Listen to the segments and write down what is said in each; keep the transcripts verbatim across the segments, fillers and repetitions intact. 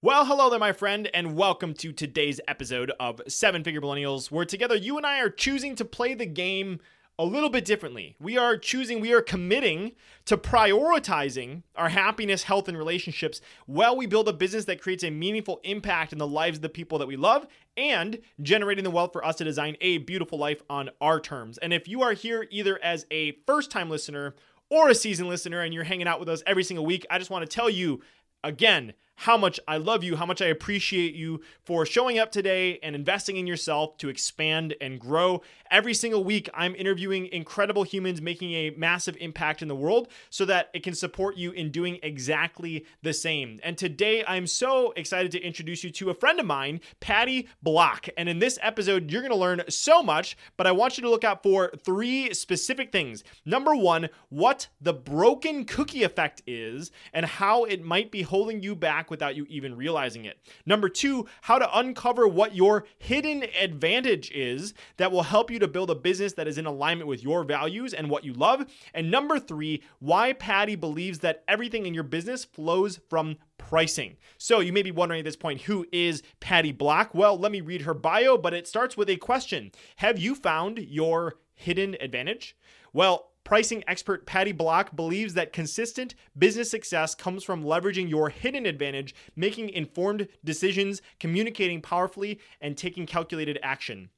Well, hello there, my friend, and welcome to today's episode of Seven Figure Millennials, where together you and I are choosing to play the game a little bit differently. We are choosing, we are committing to prioritizing our happiness, health, and relationships while we build a business that creates a meaningful impact in the lives of the people that we love and generating the wealth for us to design a beautiful life on our terms. And if you are here either as a first-time listener or a seasoned listener and you're hanging out with us every single week, I just want to tell you again how much I love you, how much I appreciate you for showing up today and investing in yourself to expand and grow. Every single week, I'm interviewing incredible humans making a massive impact in the world so that it can support you in doing exactly the same. And today, I'm so excited to introduce you to a friend of mine, Patty Block. And in this episode, you're going to learn so much, but I want you to look out for three specific things. Number one, what the broken cookie effect is and how it might be holding you back without you even realizing it. Number two, how to uncover what your hidden advantage is that will help you to build a business that is in alignment with your values and what you love. And number three, why Patty believes that everything in your business flows from pricing. So you may be wondering at this point, who is Patty Block? Well, let me read her bio, but it starts with a question. Have you found your hidden advantage? Well, pricing expert Patty Block believes that consistent business success comes from leveraging your hidden advantage, making informed decisions, communicating powerfully, and taking calculated action.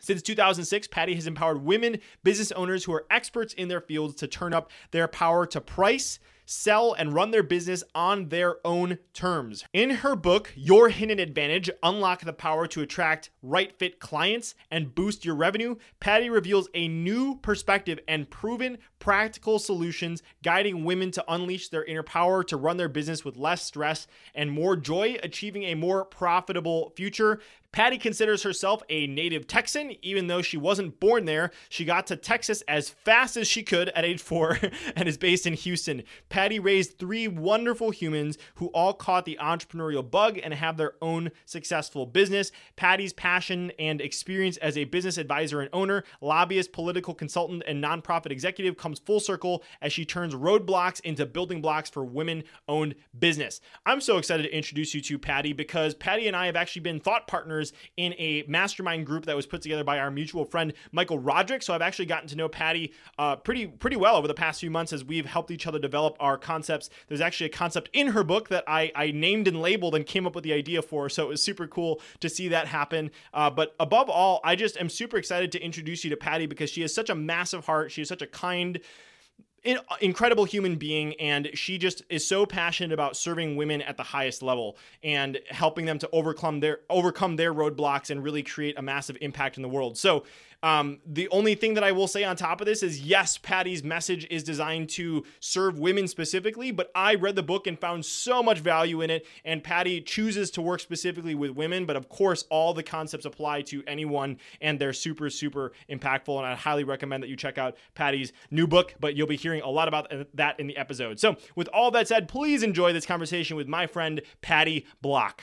Since two thousand six, Patty has empowered women business owners who are experts in their fields to turn up their power to price, sell, and run their business on their own terms. In her book, Your Hidden Advantage, Unlock the Power to Attract Right Fit Clients and Boost Your Revenue, Patty reveals a new perspective and proven practical solutions guiding women to unleash their inner power to run their business with less stress and more joy, achieving a more profitable future. Patty considers herself a native Texan, even though she wasn't born there. She got to Texas as fast as she could at age four and is based in Houston. Patty raised three wonderful humans who all caught the entrepreneurial bug and have their own successful business. Patty's passion and experience as a business advisor and owner, lobbyist, political consultant, and nonprofit executive comes full circle as she turns roadblocks into building blocks for women-owned business. I'm so excited to introduce you to Patty because Patty and I have actually been thought partners in a mastermind group that was put together by our mutual friend, Michael Roderick. So I've actually gotten to know Patty uh, pretty pretty well over the past few months as we've helped each other develop our concepts. There's actually a concept in her book that I, I named and labeled and came up with the idea for. So it was super cool to see that happen. Uh, but above all, I just am super excited to introduce you to Patty because she has such a massive heart. She is such a kind, incredible human being, and she just is so passionate about serving women at the highest level and helping them to overcome their overcome their roadblocks and really create a massive impact in the world. So Um, the only thing that I will say on top of this is, yes, Patty's message is designed to serve women specifically, but I read the book and found so much value in it, and Patty chooses to work specifically with women, but of course, all the concepts apply to anyone, and they're super, super impactful, and I highly recommend that you check out Patty's new book, but you'll be hearing a lot about that in the episode. So with all that said, please enjoy this conversation with my friend, Patty Block.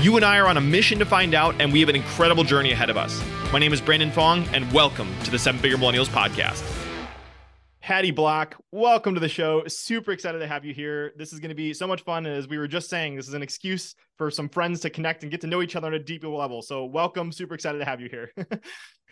You and I are on a mission to find out, and we have an incredible journey ahead of us. My name is Brandon Fong, and welcome to the Seven Figure Millennials podcast. Patty Block, welcome to the show. Super excited to have you here. This is going to be so much fun. And as we were just saying, this is an excuse for some friends to connect and get to know each other on a deeper level. So welcome. Super excited to have you here.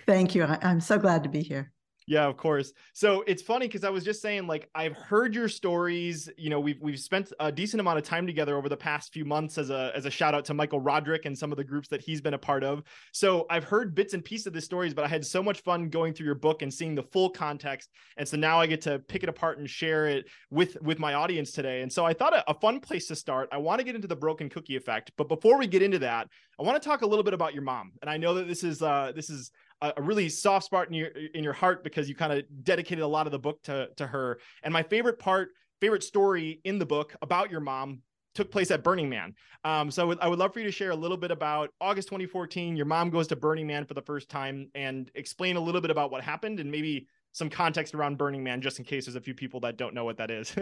Thank you. I'm so glad to be here. Yeah, of course. So it's funny because I was just saying, like, I've heard your stories. You know, we've we've spent a decent amount of time together over the past few months as a as a shout out to Michael Roderick and some of the groups that he's been a part of. So I've heard bits and pieces of the stories, but I had so much fun going through your book and seeing the full context. And so now I get to pick it apart and share it with with my audience today. And so I thought a, a fun place to start. I want to get into the broken cookie effect, but before we get into that, I want to talk a little bit about your mom. And I know that this is uh, this is. a really soft spot in your in your heart because you kind of dedicated a lot of the book to to her. And my favorite part, favorite story in the book about your mom took place at Burning Man. Um, so I would, I would love for you to share a little bit about August twenty fourteen, your mom goes to Burning Man for the first time, and explain a little bit about what happened and maybe some context around Burning Man, just in case there's a few people that don't know what that is.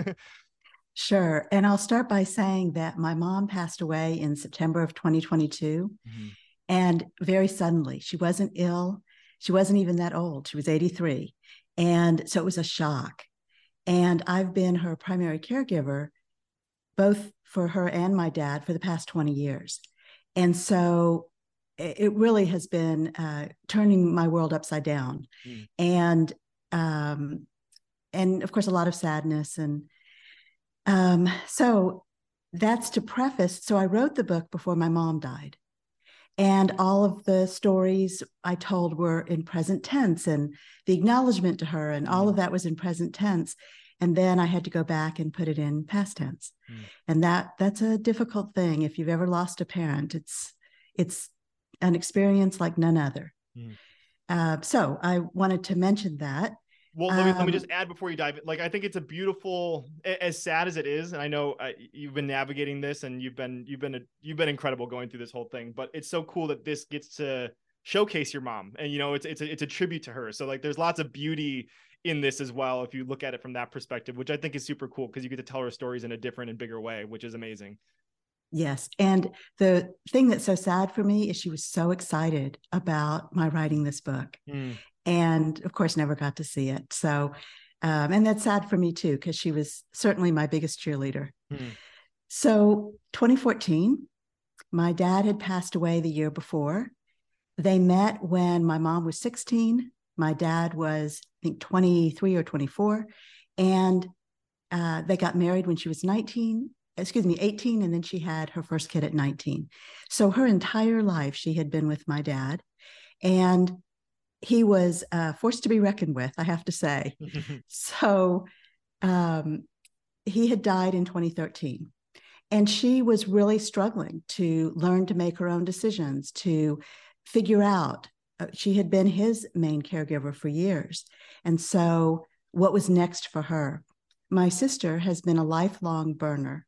Sure. And I'll start by saying that my mom passed away in September of twenty twenty-two, mm-hmm. and very suddenly. She wasn't ill. She wasn't even that old. She was eighty-three. And so it was a shock. And I've been her primary caregiver, both for her and my dad, for the past twenty years. And so it really has been uh, turning my world upside down. Mm. And, um, and of course, a lot of sadness. And um, so that's to preface. So I wrote the book before my mom died. And all of the stories I told were in present tense, and the acknowledgement to her and all yeah. of that was in present tense. And then I had to go back and put it in past tense. Mm. And that that's a difficult thing. If you've ever lost a parent, it's it's an experience like none other. Mm. Uh, so I wanted to mention that. Well, let me, um, let me just add before you dive in. Like, I think it's a beautiful, as sad as it is, and I know uh, you've been navigating this, and you've been you've been a, you've been incredible going through this whole thing. But it's so cool that this gets to showcase your mom, and you know, it's it's a, it's a tribute to her. So like, there's lots of beauty in this as well if you look at it from that perspective, which I think is super cool because you get to tell her stories in a different and bigger way, which is amazing. Yes, and the thing that's so sad for me is she was so excited about my writing this book. Mm. And of course, never got to see it. So, um, and that's sad for me too, because she was certainly my biggest cheerleader. Mm-hmm. So twenty fourteen, my dad had passed away the year before. They met when my mom was sixteen. My dad was, I think, twenty-three or twenty-four. And uh, they got married when she was nineteen, excuse me, eighteen. And then she had her first kid at nineteen. So her entire life, she had been with my dad. And he was uh, forced to be reckoned with, I have to say. So um, he had died in twenty thirteen. And she was really struggling to learn to make her own decisions, to figure out. Uh, she had been his main caregiver for years. And so what was next for her? My sister has been a lifelong burner.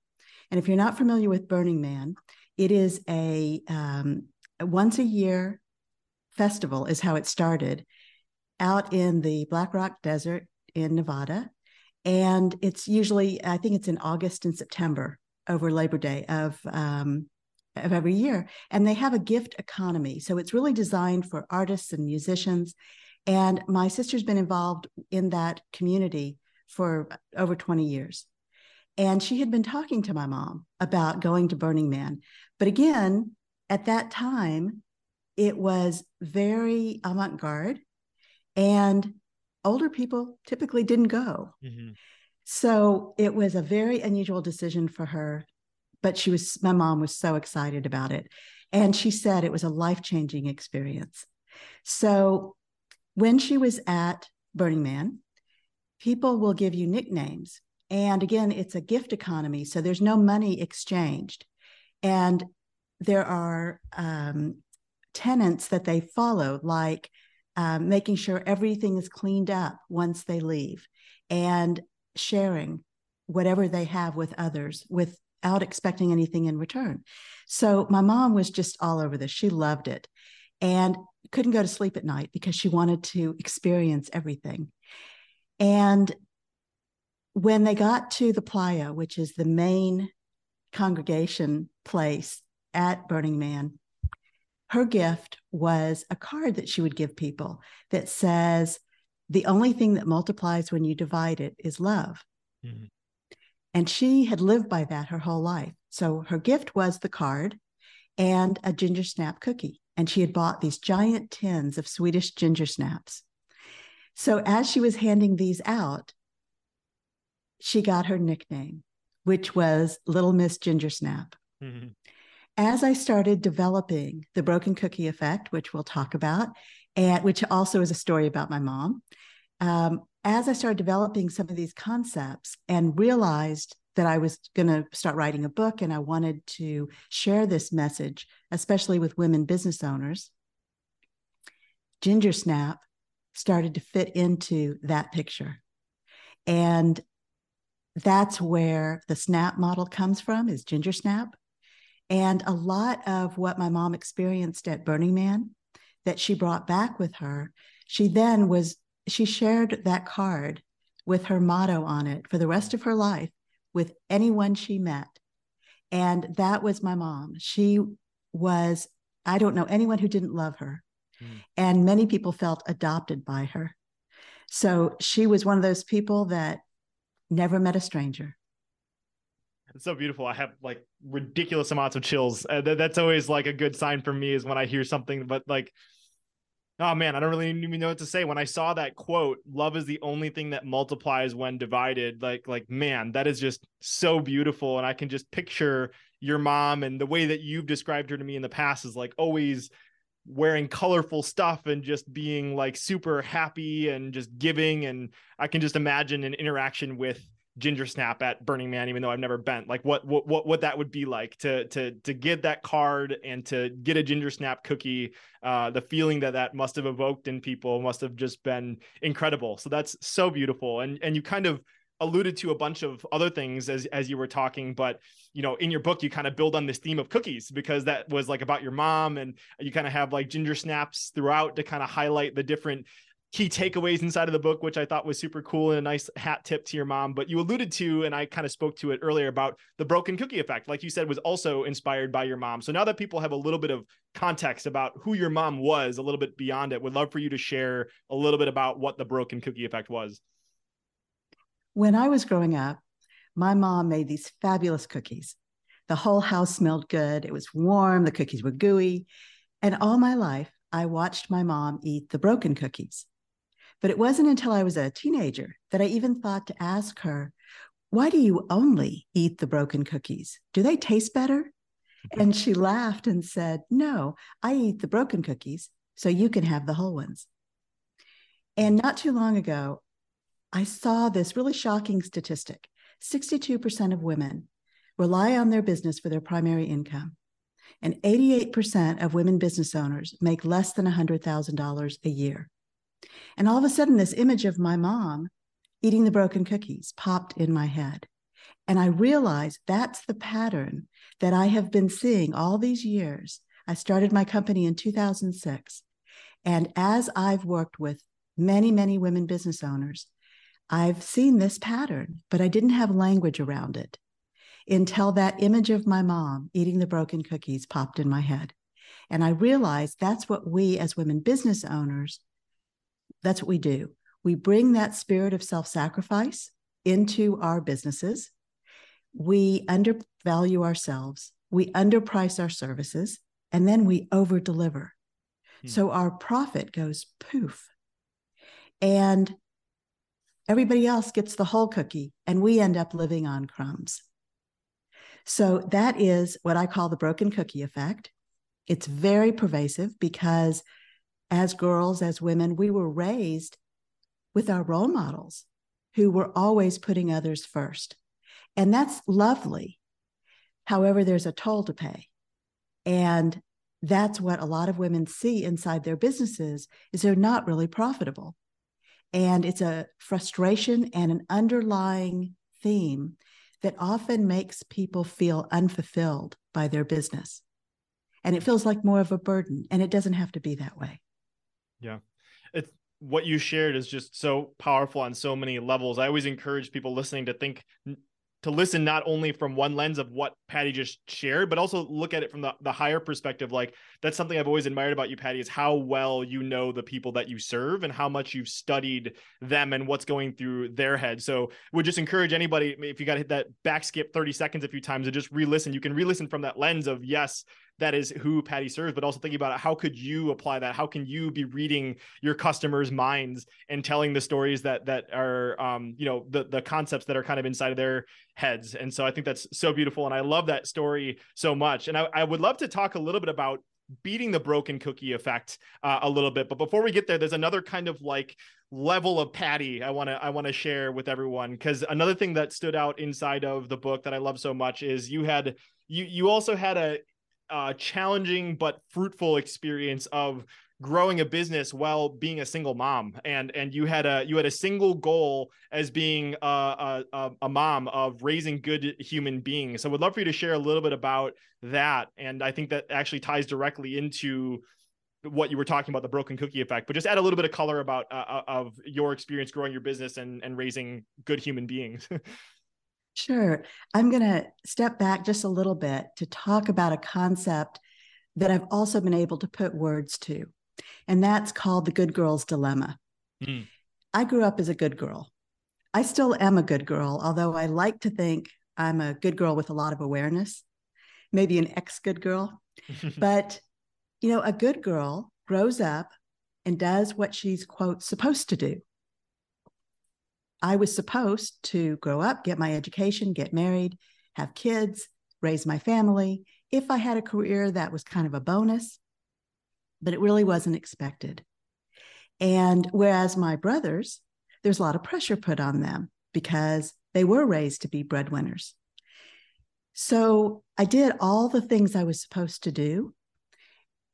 And if you're not familiar with Burning Man, it is a um, once a year festival is how it started out in the Black Rock desert in Nevada. And it's usually, I think it's in August and September over Labor Day of, um, of every year. And they have a gift economy. So it's really designed for artists and musicians. And my sister's been involved in that community for over twenty years. And she had been talking to my mom about going to Burning Man. But again, at that time, it was very avant-garde, and older people typically didn't go. Mm-hmm. So it was a very unusual decision for her, but she was, my mom was so excited about it. And she said it was a life-changing experience. So when she was at Burning Man, people will give you nicknames. And again, it's a gift economy, so there's no money exchanged. And there are um, tenants that they follow, like um, making sure everything is cleaned up once they leave and sharing whatever they have with others without expecting anything in return. So my mom was just all over this. She loved it and couldn't go to sleep at night because she wanted to experience everything. And when they got to the playa, which is the main congregation place at Burning Man, her gift was a card that she would give people that says, the only thing that multiplies when you divide it is love. Mm-hmm. And she had lived by that her whole life. So her gift was the card and a Ginger Snap cookie. And she had bought these giant tins of Swedish Ginger Snaps. So as she was handing these out, she got her nickname, which was Little Miss Ginger Snap. Mm-hmm. As I started developing the broken cookie effect, which we'll talk about, and which also is a story about my mom, um, as I started developing some of these concepts and realized that I was going to start writing a book and I wanted to share this message, especially with women business owners, Ginger Snap started to fit into that picture. And that's where the SNAP model comes from, is Ginger Snap. And a lot of what my mom experienced at Burning Man that she brought back with her, she then was, she shared that card with her motto on it for the rest of her life with anyone she met. And that was my mom. She was, I don't know anyone who didn't love her. Mm. And many people felt adopted by her. So she was one of those people that never met a stranger. It's so beautiful. I have like ridiculous amounts of chills. Uh, th- that's always like a good sign for me, is when I hear something, but like, oh man, I don't really even know what to say. When I saw that quote, love is the only thing that multiplies when divided. Like, like, man, that is just so beautiful. And I can just picture your mom, and the way that you've described her to me in the past is like always wearing colorful stuff and just being like super happy and just giving. And I can just imagine an interaction with Ginger Snap at Burning Man, even though I've never been, like what, what, what, what that would be like to, to, to get that card and to get a Ginger Snap cookie. Uh, the feeling that that must've evoked in people must've just been incredible. So that's so beautiful. And, and you kind of alluded to a bunch of other things as, as you were talking, but you know, in your book, you kind of build on this theme of cookies, because that was like about your mom, and you kind of have like Ginger Snaps throughout to kind of highlight the different key takeaways inside of the book, which I thought was super cool and a nice hat tip to your mom. But you alluded to, and I kind of spoke to it earlier, about the broken cookie effect, like you said, was also inspired by your mom. So now that people have a little bit of context about who your mom was, a little bit beyond it, would love for you to share a little bit about what the broken cookie effect was. When I was growing up, my mom made these fabulous cookies. The whole house smelled good. It was warm. The cookies were gooey. And all my life, I watched my mom eat the broken cookies. But it wasn't until I was a teenager that I even thought to ask her, why do you only eat the broken cookies? Do they taste better? And she laughed and said, no, I eat the broken cookies so you can have the whole ones. And not too long ago, I saw this really shocking statistic. sixty-two percent of women rely on their business for their primary income. And eighty-eight percent of women business owners make less than one hundred thousand dollars a year. And all of a sudden, this image of my mom eating the broken cookies popped in my head. And I realized that's the pattern that I have been seeing all these years. I started my company in two thousand six. And as I've worked with many, many women business owners, I've seen this pattern, but I didn't have language around it until that image of my mom eating the broken cookies popped in my head. And I realized that's what we as women business owners, that's what we do. We bring that spirit of self-sacrifice into our businesses. We undervalue ourselves. We underprice our services, and then we overdeliver. Hmm. So our profit goes poof, and everybody else gets the whole cookie, and we end up living on crumbs. So that is what I call the broken cookie effect. It's very pervasive because as girls, as women, we were raised with our role models who were always putting others first. And that's lovely. However, there's a toll to pay. And that's what a lot of women see inside their businesses, is they're not really profitable. And it's a frustration and an underlying theme that often makes people feel unfulfilled by their business. And it feels like more of a burden, and it doesn't have to be that way. Yeah. It's what you shared is just so powerful on so many levels. I always encourage people listening to think, to listen not only from one lens of what Patty just shared, but also look at it from the, the higher perspective. Like, that's something I've always admired about you, Patty, is how well you know the people that you serve and how much you've studied them and what's going through their head. So would just encourage anybody, if you got to hit that back skip thirty seconds a few times and just re-listen, you can re-listen from that lens of, yes, that is who Patty serves, but also thinking about how could you apply that? How can you be reading your customers' minds and telling the stories that that are, um, you know, the the concepts that are kind of inside of their heads? And so I think that's so beautiful. And I love that story so much. And I, I would love to talk a little bit about beating the broken cookie effect uh, a little bit. But before we get there, there's another kind of like level of Patty I want to I want to share with everyone, because another thing that stood out inside of the book that I love so much is you had you you also had a uh, challenging, but fruitful experience of growing a business while being a single mom. And, and you had a, you had a single goal as being a, a, a mom of raising good human beings. So I would love for you to share a little bit about that. And I think that actually ties directly into what you were talking about, the broken cookie effect, but just add a little bit of color about, uh, of your experience growing your business and, and raising good human beings. Sure. I'm going to step back just a little bit to talk about a concept that I've also been able to put words to, and that's called the good girl's dilemma. Mm. I grew up as a good girl. I still am a good girl, although I like to think I'm a good girl with a lot of awareness, maybe an ex-good girl. But, you know, a good girl grows up and does what she's, quote, supposed to do. I was supposed to grow up, get my education, get married, have kids, raise my family. If I had a career, that was kind of a bonus, but it really wasn't expected. And whereas my brothers, there's a lot of pressure put on them because they were raised to be breadwinners. So I did all the things I was supposed to do.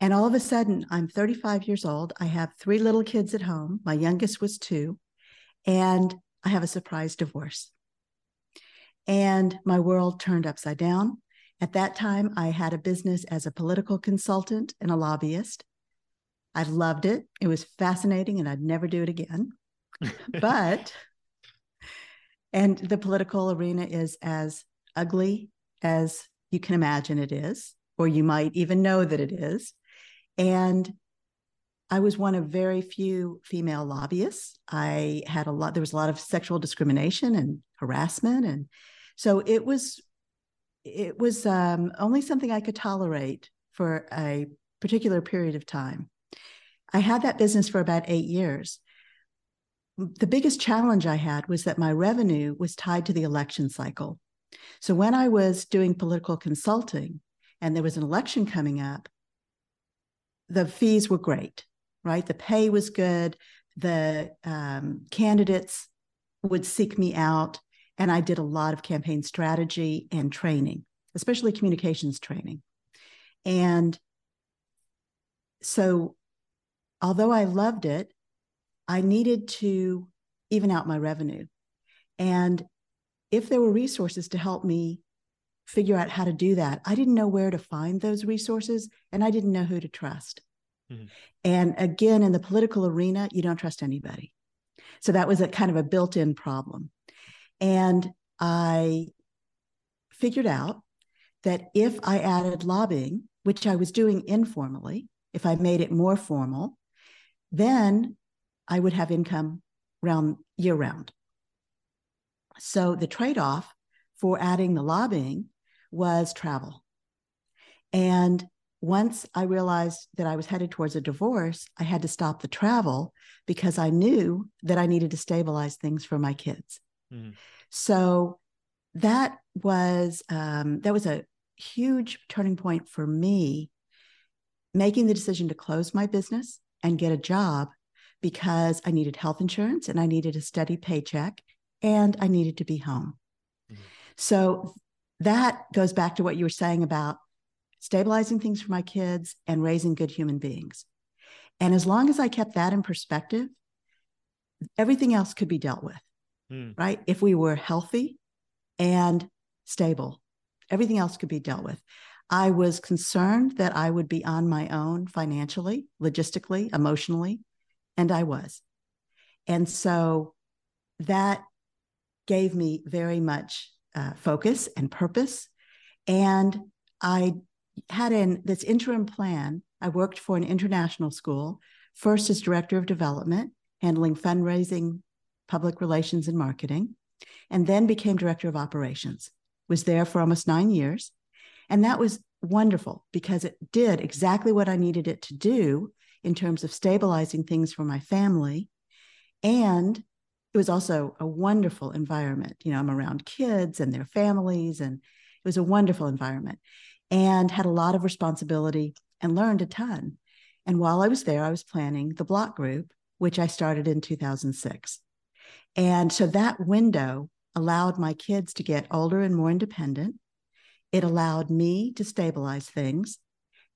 And all of a sudden, I'm thirty-five years old. I have three little kids at home. My youngest was two. And I have a surprise divorce. And my world turned upside down. At that time, I had a business as a political consultant and a lobbyist. I loved it. It was fascinating, and I'd never do it again. But, and the political arena is as ugly as you can imagine it is, or you might even know that it is. And I was one of very few female lobbyists. I had a lot, there was a lot of sexual discrimination and harassment. And so it was, it was um, only something I could tolerate for a particular period of time. I had that business for about eight years. The biggest challenge I had was that my revenue was tied to the election cycle. So when I was doing political consulting and there was an election coming up, the fees were great. Right? The pay was good. The um, candidates would seek me out. And I did a lot of campaign strategy and training, especially communications training. And so although I loved it, I needed to even out my revenue. And if there were resources to help me figure out how to do that, I didn't know where to find those resources, and I didn't know who to trust. And again, in the political arena, you don't trust anybody. So that was a kind of a built-in problem. And I figured out that if I added lobbying, which I was doing informally, if I made it more formal, then I would have income round, year round. So the trade-off for adding the lobbying was travel. And once I realized that I was headed towards a divorce, I had to stop the travel because I knew that I needed to stabilize things for my kids. Mm. So that was um, that was a huge turning point for me, making the decision to close my business and get a job because I needed health insurance and I needed a steady paycheck and I needed to be home. Mm. So that goes back to what you were saying about stabilizing things for my kids and raising good human beings. And as long as I kept that in perspective, everything else could be dealt with, mm. right? If we were healthy and stable, everything else could be dealt with. I was concerned that I would be on my own financially, logistically, emotionally, and I was. And so that gave me very much uh, focus and purpose. And I had an, this interim plan. I worked for an international school, first as director of development, handling fundraising, public relations, and marketing, and then became director of operations, was there for almost nine years. And that was wonderful because it did exactly what I needed it to do in terms of stabilizing things for my family. And it was also a wonderful environment. You know, I'm around kids and their families, and it was a wonderful environment, and had a lot of responsibility and learned a ton. And while I was there, I was planning the Block Group, which I started in two thousand six. And so that window allowed my kids to get older and more independent. It allowed me to stabilize things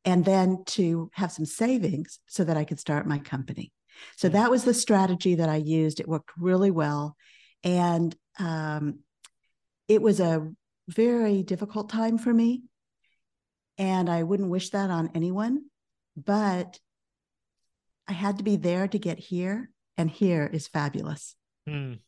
and then to have some savings so that I could start my company. So that was the strategy that I used. It worked really well. And um, it was a very difficult time for me. And I wouldn't wish that on anyone, but I had to be there to get here. And here is fabulous. Mm.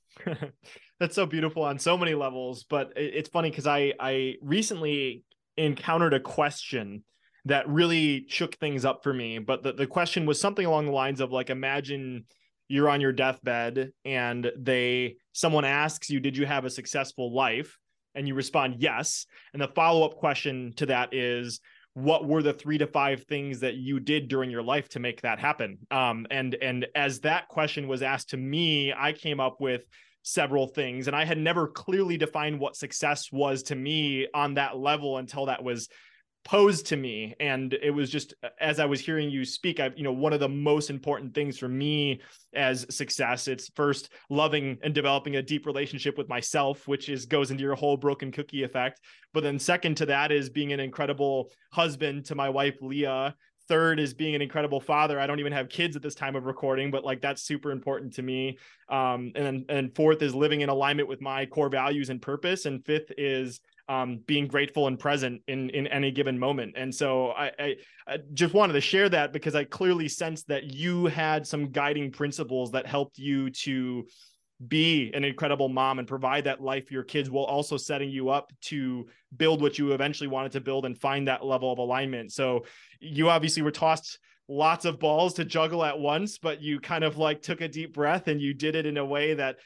That's so beautiful on so many levels. But it's funny because I, I recently encountered a question that really shook things up for me. But the, the question was something along the lines of, like, imagine you're on your deathbed and they someone asks you, did you have a successful life? And you respond, yes. And the follow-up question to that is, what were the three to five things that you did during your life to make that happen? Um, and, and as that question was asked to me, I came up with several things, and I had never clearly defined what success was to me on that level until that was posed to me. And it was just, as I was hearing you speak, I, you know, one of the most important things for me as success, it's first loving and developing a deep relationship with myself, which is goes into your whole broken cookie effect. But then second to that is being an incredible husband to my wife, Leah. Third is being an incredible father. I don't even have kids at this time of recording, but, like, that's super important to me. Um, and and fourth is living in alignment with my core values and purpose. And fifth is Um, being grateful and present in, in any given moment. And so I, I, I just wanted to share that because I clearly sensed that you had some guiding principles that helped you to be an incredible mom and provide that life for your kids, while also setting you up to build what you eventually wanted to build and find that level of alignment. So you obviously were tossed lots of balls to juggle at once, but you kind of, like, took a deep breath and you did it in a way that,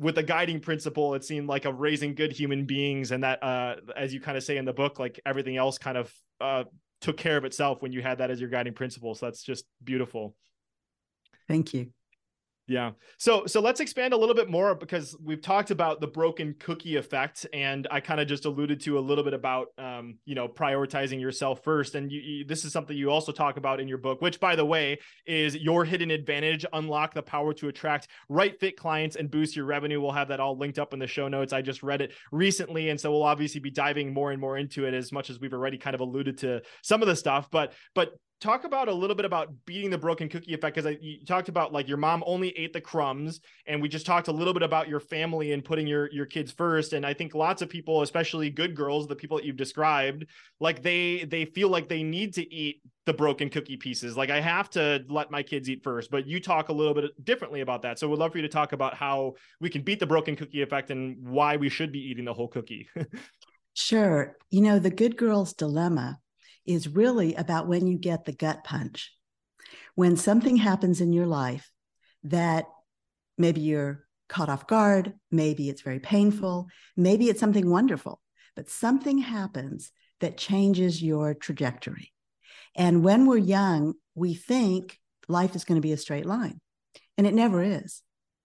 with a guiding principle, it seemed like, of raising good human beings. And that, uh, as you kind of say in the book, like, everything else kind of uh, took care of itself when you had that as your guiding principle. So that's just beautiful. Thank you. Yeah. So, so let's expand a little bit more, because we've talked about the broken cookie effect, and I kind of just alluded to a little bit about, um, you know, prioritizing yourself first. And you, you, this is something you also talk about in your book, which, by the way, is Your Hidden Advantage: Unlock the Power to Attract Right Fit Clients and Boost Your Revenue. We'll have that all linked up in the show notes. I just read it recently, and so we'll obviously be diving more and more into it, as much as we've already kind of alluded to some of the stuff, but, but talk about a little bit about beating the broken cookie effect, because you talked about, like, your mom only ate the crumbs, and we just talked a little bit about your family and putting your, your kids first. And I think lots of people, especially good girls, the people that you've described, like, they, they feel like they need to eat the broken cookie pieces. Like, I have to let my kids eat first, but you talk a little bit differently about that. So we'd love for you to talk about how we can beat the broken cookie effect and why we should be eating the whole cookie. Sure. You know, the good girl's dilemma is really about when you get the gut punch, when something happens in your life that maybe you're caught off guard, maybe it's very painful, maybe it's something wonderful, but something happens that changes your trajectory. And when we're young, we think life is going to be a straight line, and it never is.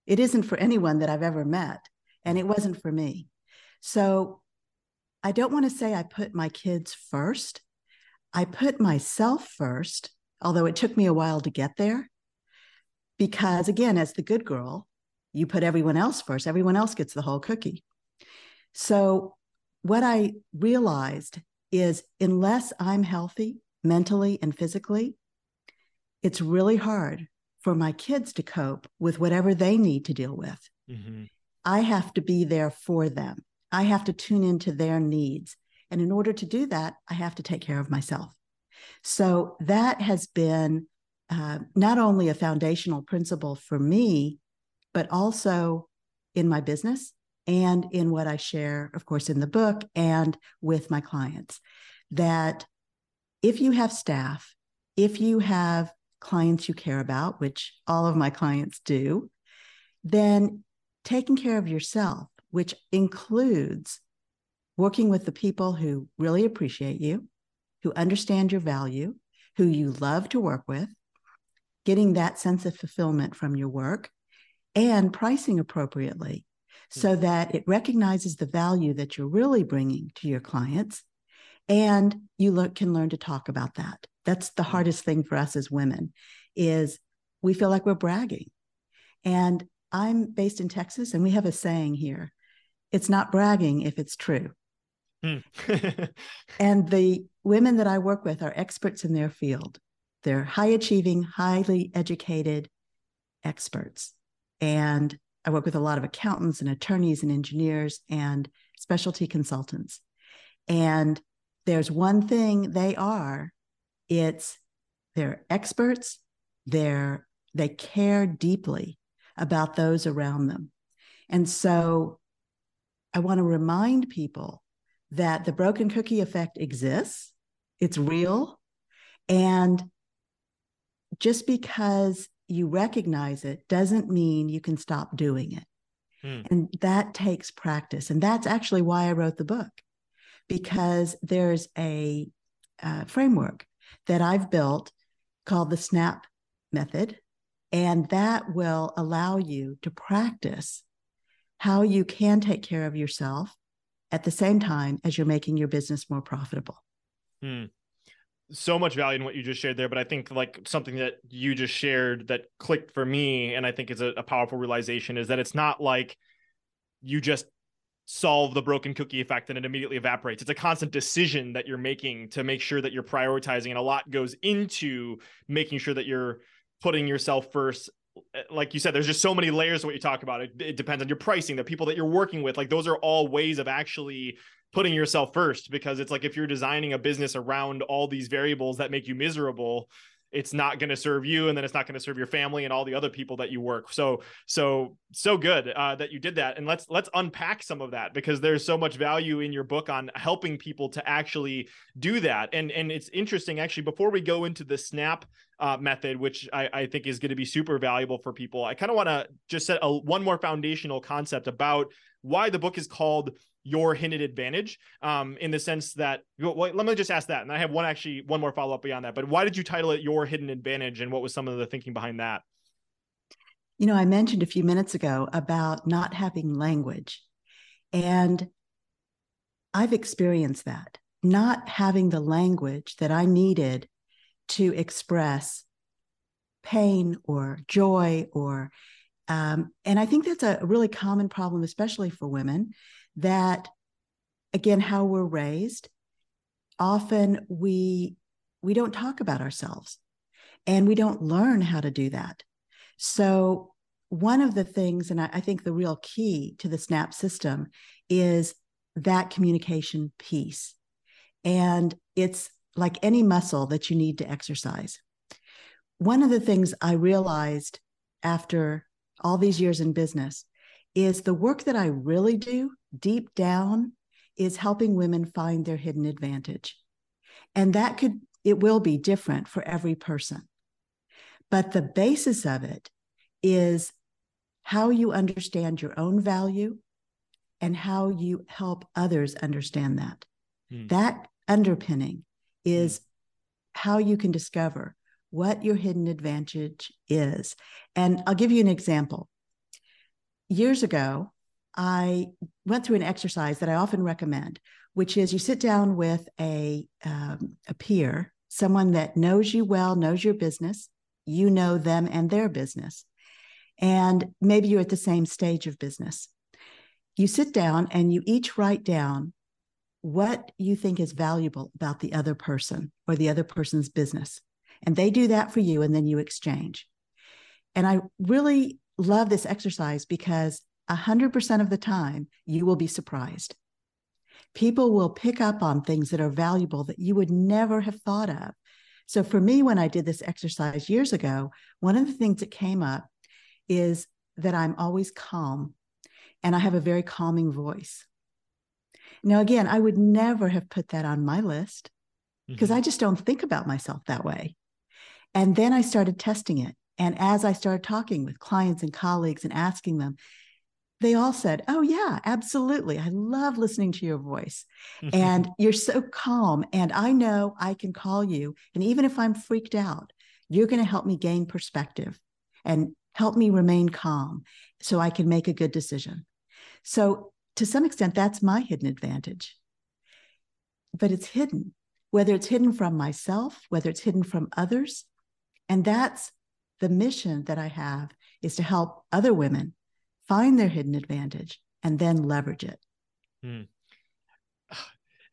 It isn't for anyone that I've ever met, and it wasn't for me. So I don't want to say I put my kids first. I put myself first, although it took me a while to get there, because, again, as the good girl, you put everyone else first. Everyone else gets the whole cookie. So what I realized is, unless I'm healthy mentally and physically, it's really hard for my kids to cope with whatever they need to deal with. Mm-hmm. I have to be there for them. I have to tune into their needs. And in order to do that, I have to take care of myself. So that has been uh, not only a foundational principle for me, but also in my business and in what I share, of course, in the book and with my clients, that if you have staff, if you have clients you care about, which all of my clients do, then taking care of yourself, which includes working with the people who really appreciate you, who understand your value, who you love to work with, getting that sense of fulfillment from your work, and pricing appropriately so that it recognizes the value that you're really bringing to your clients. And you look, can learn to talk about that. That's the hardest thing for us as women, is we feel like we're bragging. And I'm based in Texas, and we have a saying here: it's not bragging if it's true. Mm. And the women that I work with are experts in their field. They're high-achieving, highly educated experts. And I work with a lot of accountants and attorneys and engineers and specialty consultants. And there's one thing they are, it's they're experts, they're, they care deeply about those around them. And so I want to remind people that the broken cookie effect exists, it's real, and just because you recognize it doesn't mean you can stop doing it. Hmm. And that takes practice. And that's actually why I wrote the book, because there's a uh, framework that I've built called the SNAP method, and that will allow you to practice how you can take care of yourself at the same time as you're making your business more profitable. Hmm. So much value in what you just shared there, but I think like something that you just shared that clicked for me, and I think is a, a powerful realization, is that it's not like you just solve the broken cookie effect and it immediately evaporates. It's a constant decision that you're making to make sure that you're prioritizing, and a lot goes into making sure that you're putting yourself first. Like you said, there's just so many layers to what you talk about. It, it depends on your pricing, the people that you're working with. Like those are all ways of actually putting yourself first, because it's like if you're designing a business around all these variables that make you miserable, it's not going to serve you, and then it's not going to serve your family and all the other people that you work. So, so, so good uh, that you did that. And let's let's unpack some of that, because there's so much value in your book on helping people to actually do that. And and it's interesting, actually, before we go into the SNAP uh, method, which I, I think is going to be super valuable for people, I kind of want to just set a, one more foundational concept about why the book is called Your Hidden Advantage, um, in the sense that, well, let me just ask that. And I have one, actually one more follow-up beyond that, but why did you title it Your Hidden Advantage? And what was some of the thinking behind that? You know, I mentioned a few minutes ago about not having language, and I've experienced that, not having the language that I needed to express pain or joy or, um, and I think that's a really common problem, especially for women, that, again, how we're raised, often we, we don't talk about ourselves, and we don't learn how to do that. So one of the things, and I, I think the real key to the SNAP system, is that communication piece. And it's like any muscle that you need to exercise. One of the things I realized after all these years in business is the work that I really do deep down is helping women find their hidden advantage. And that could, it will be different for every person. But the basis of it is how you understand your own value and how you help others understand that. Mm. That underpinning is how you can discover what your hidden advantage is. And I'll give you an example. Years ago, I went through an exercise that I often recommend, which is you sit down with a, um, a peer, someone that knows you well, knows your business, you know them and their business, and maybe you're at the same stage of business. You sit down and you each write down what you think is valuable about the other person or the other person's business. And they do that for you, and then you exchange. And I really love this exercise because one hundred percent of the time, you will be surprised. People will pick up on things that are valuable that you would never have thought of. So for me, when I did this exercise years ago, one of the things that came up is that I'm always calm and I have a very calming voice. Now, again, I would never have put that on my list because mm-hmm. I just don't think about myself that way. And then I started testing it. And as I started talking with clients and colleagues and asking them, they all said, oh, yeah, absolutely. I love listening to your voice. And you're so calm. And I know I can call you. And even if I'm freaked out, you're going to help me gain perspective and help me remain calm so I can make a good decision. So to some extent, that's my hidden advantage. But it's hidden, whether it's hidden from myself, whether it's hidden from others. And that's the mission that I have, is to help other women find their hidden advantage and then leverage it. Hmm.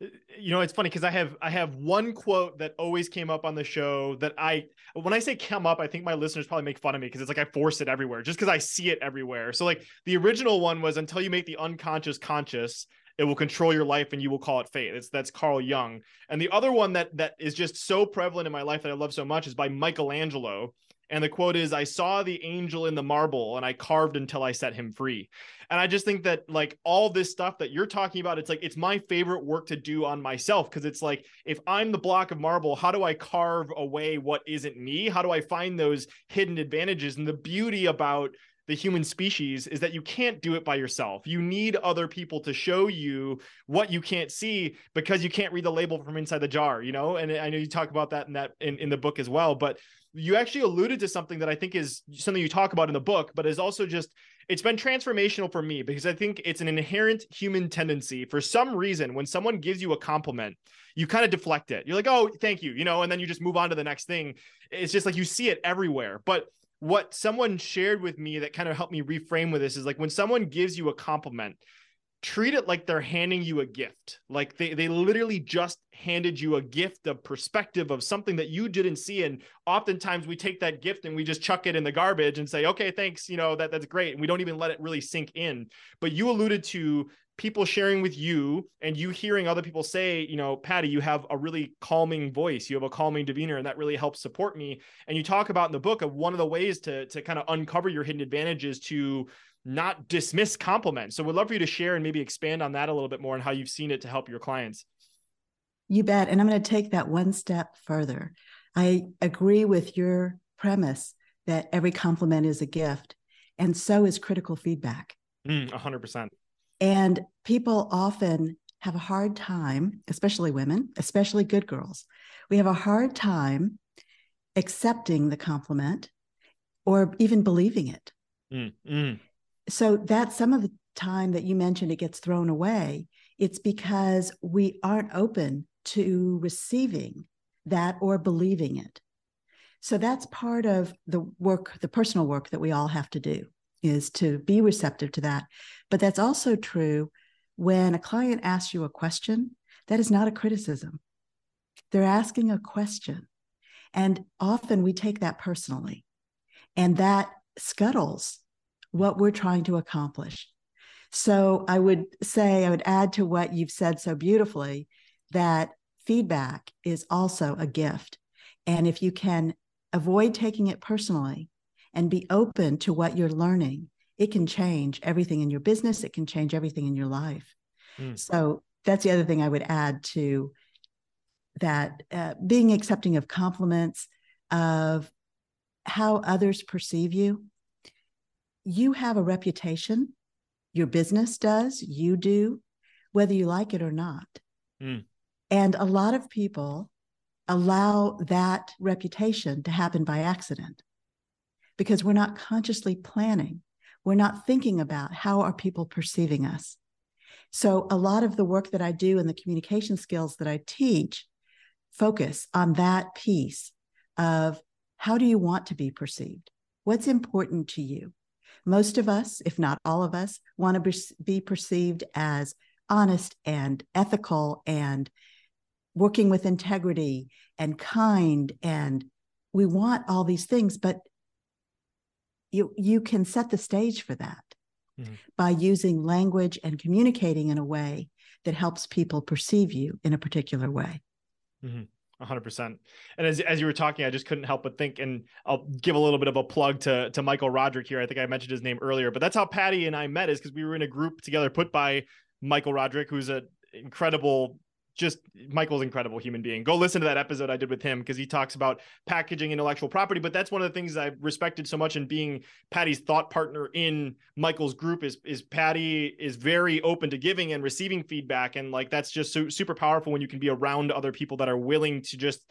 You know, it's funny because I have I have one quote that always came up on the show that I, when I say come up, I think my listeners probably make fun of me because it's like I force it everywhere just because I see it everywhere. So like the original one was, until you make the unconscious conscious, it will control your life and you will call it fate. It's, that's Carl Jung. And the other one that that is just so prevalent in my life that I love so much is by Michelangelo. And the quote is, I saw the angel in the marble and I carved until I set him free. And I just think that like all this stuff that you're talking about, it's like, it's my favorite work to do on myself. Cause it's like, if I'm the block of marble, how do I carve away what isn't me? How do I find those hidden advantages? And the beauty about the human species is that you can't do it by yourself. You need other people to show you what you can't see because you can't read the label from inside the jar, you know? And I know you talk about that in that in, in the book as well, but you actually alluded to something that I think is something you talk about in the book, but is also just, it's been transformational for me because I think it's an inherent human tendency. For some reason, when someone gives you a compliment, you kind of deflect it. You're like, oh, thank you, you know, and then you just move on to the next thing. It's just like, you see it everywhere. But what someone shared with me that kind of helped me reframe with this is like, when someone gives you a compliment, treat it like they're handing you a gift. Like they, they literally just handed you a gift of perspective of something that you didn't see. And oftentimes we take that gift and we just chuck it in the garbage and say, okay, thanks. You know, that that's great. And we don't even let it really sink in. But you alluded to people sharing with you and you hearing other people say, you know, Patty, you have a really calming voice. You have a calming demeanor, and that really helps support me. And you talk about in the book of one of the ways to, to kind of uncover your hidden advantages, to not dismiss compliments. So we'd love for you to share and maybe expand on that a little bit more and how you've seen it to help your clients. You bet. And I'm going to take that one step further. I agree with your premise that every compliment is a gift, and so is critical feedback. Mm, one hundred percent. And people often have a hard time, especially women, especially good girls. We have a hard time accepting the compliment or even believing it. Mm, mm. So that's some of the time that you mentioned it gets thrown away. It's because we aren't open to receiving that or believing it. So that's part of the work, the personal work that we all have to do, is to be receptive to that. But that's also true when a client asks you a question. That is not a criticism. They're asking a question. And often we take that personally. And that scuttles what we're trying to accomplish. So I would say, I would add to what you've said so beautifully, that feedback is also a gift. And if you can avoid taking it personally and be open to what you're learning, it can change everything in your business. It can change everything in your life. Mm. So that's the other thing I would add to that, uh, being accepting of compliments, of how others perceive you. You have a reputation. Your business does, you do, whether you like it or not. Mm. And a lot of people allow that reputation to happen by accident, because we're not consciously planning. We're not thinking about how are people perceiving us. So a lot of the work that I do and the communication skills that I teach focus on that piece of, how do you want to be perceived? What's important to you? Most of us, if not all of us, want to be perceived as honest and ethical and working with integrity and kind. And we want all these things, but You, you can set the stage for that mm-hmm. by using language and communicating in a way that helps people perceive you in a particular way. Mm-hmm. one hundred percent. And as as you were talking, I just couldn't help but think, and I'll give a little bit of a plug to to Michael Roderick here. I think I mentioned his name earlier, but that's how Patty and I met, is because we were in a group together put by Michael Roderick, who's an incredible, just Michael's incredible human being. Go listen to that episode I did with him, because he talks about packaging intellectual property. But that's one of the things I respected so much in being Patty's thought partner in Michael's group, is, is Patty is very open to giving and receiving feedback. And like, that's just so, super powerful when you can be around other people that are willing to just,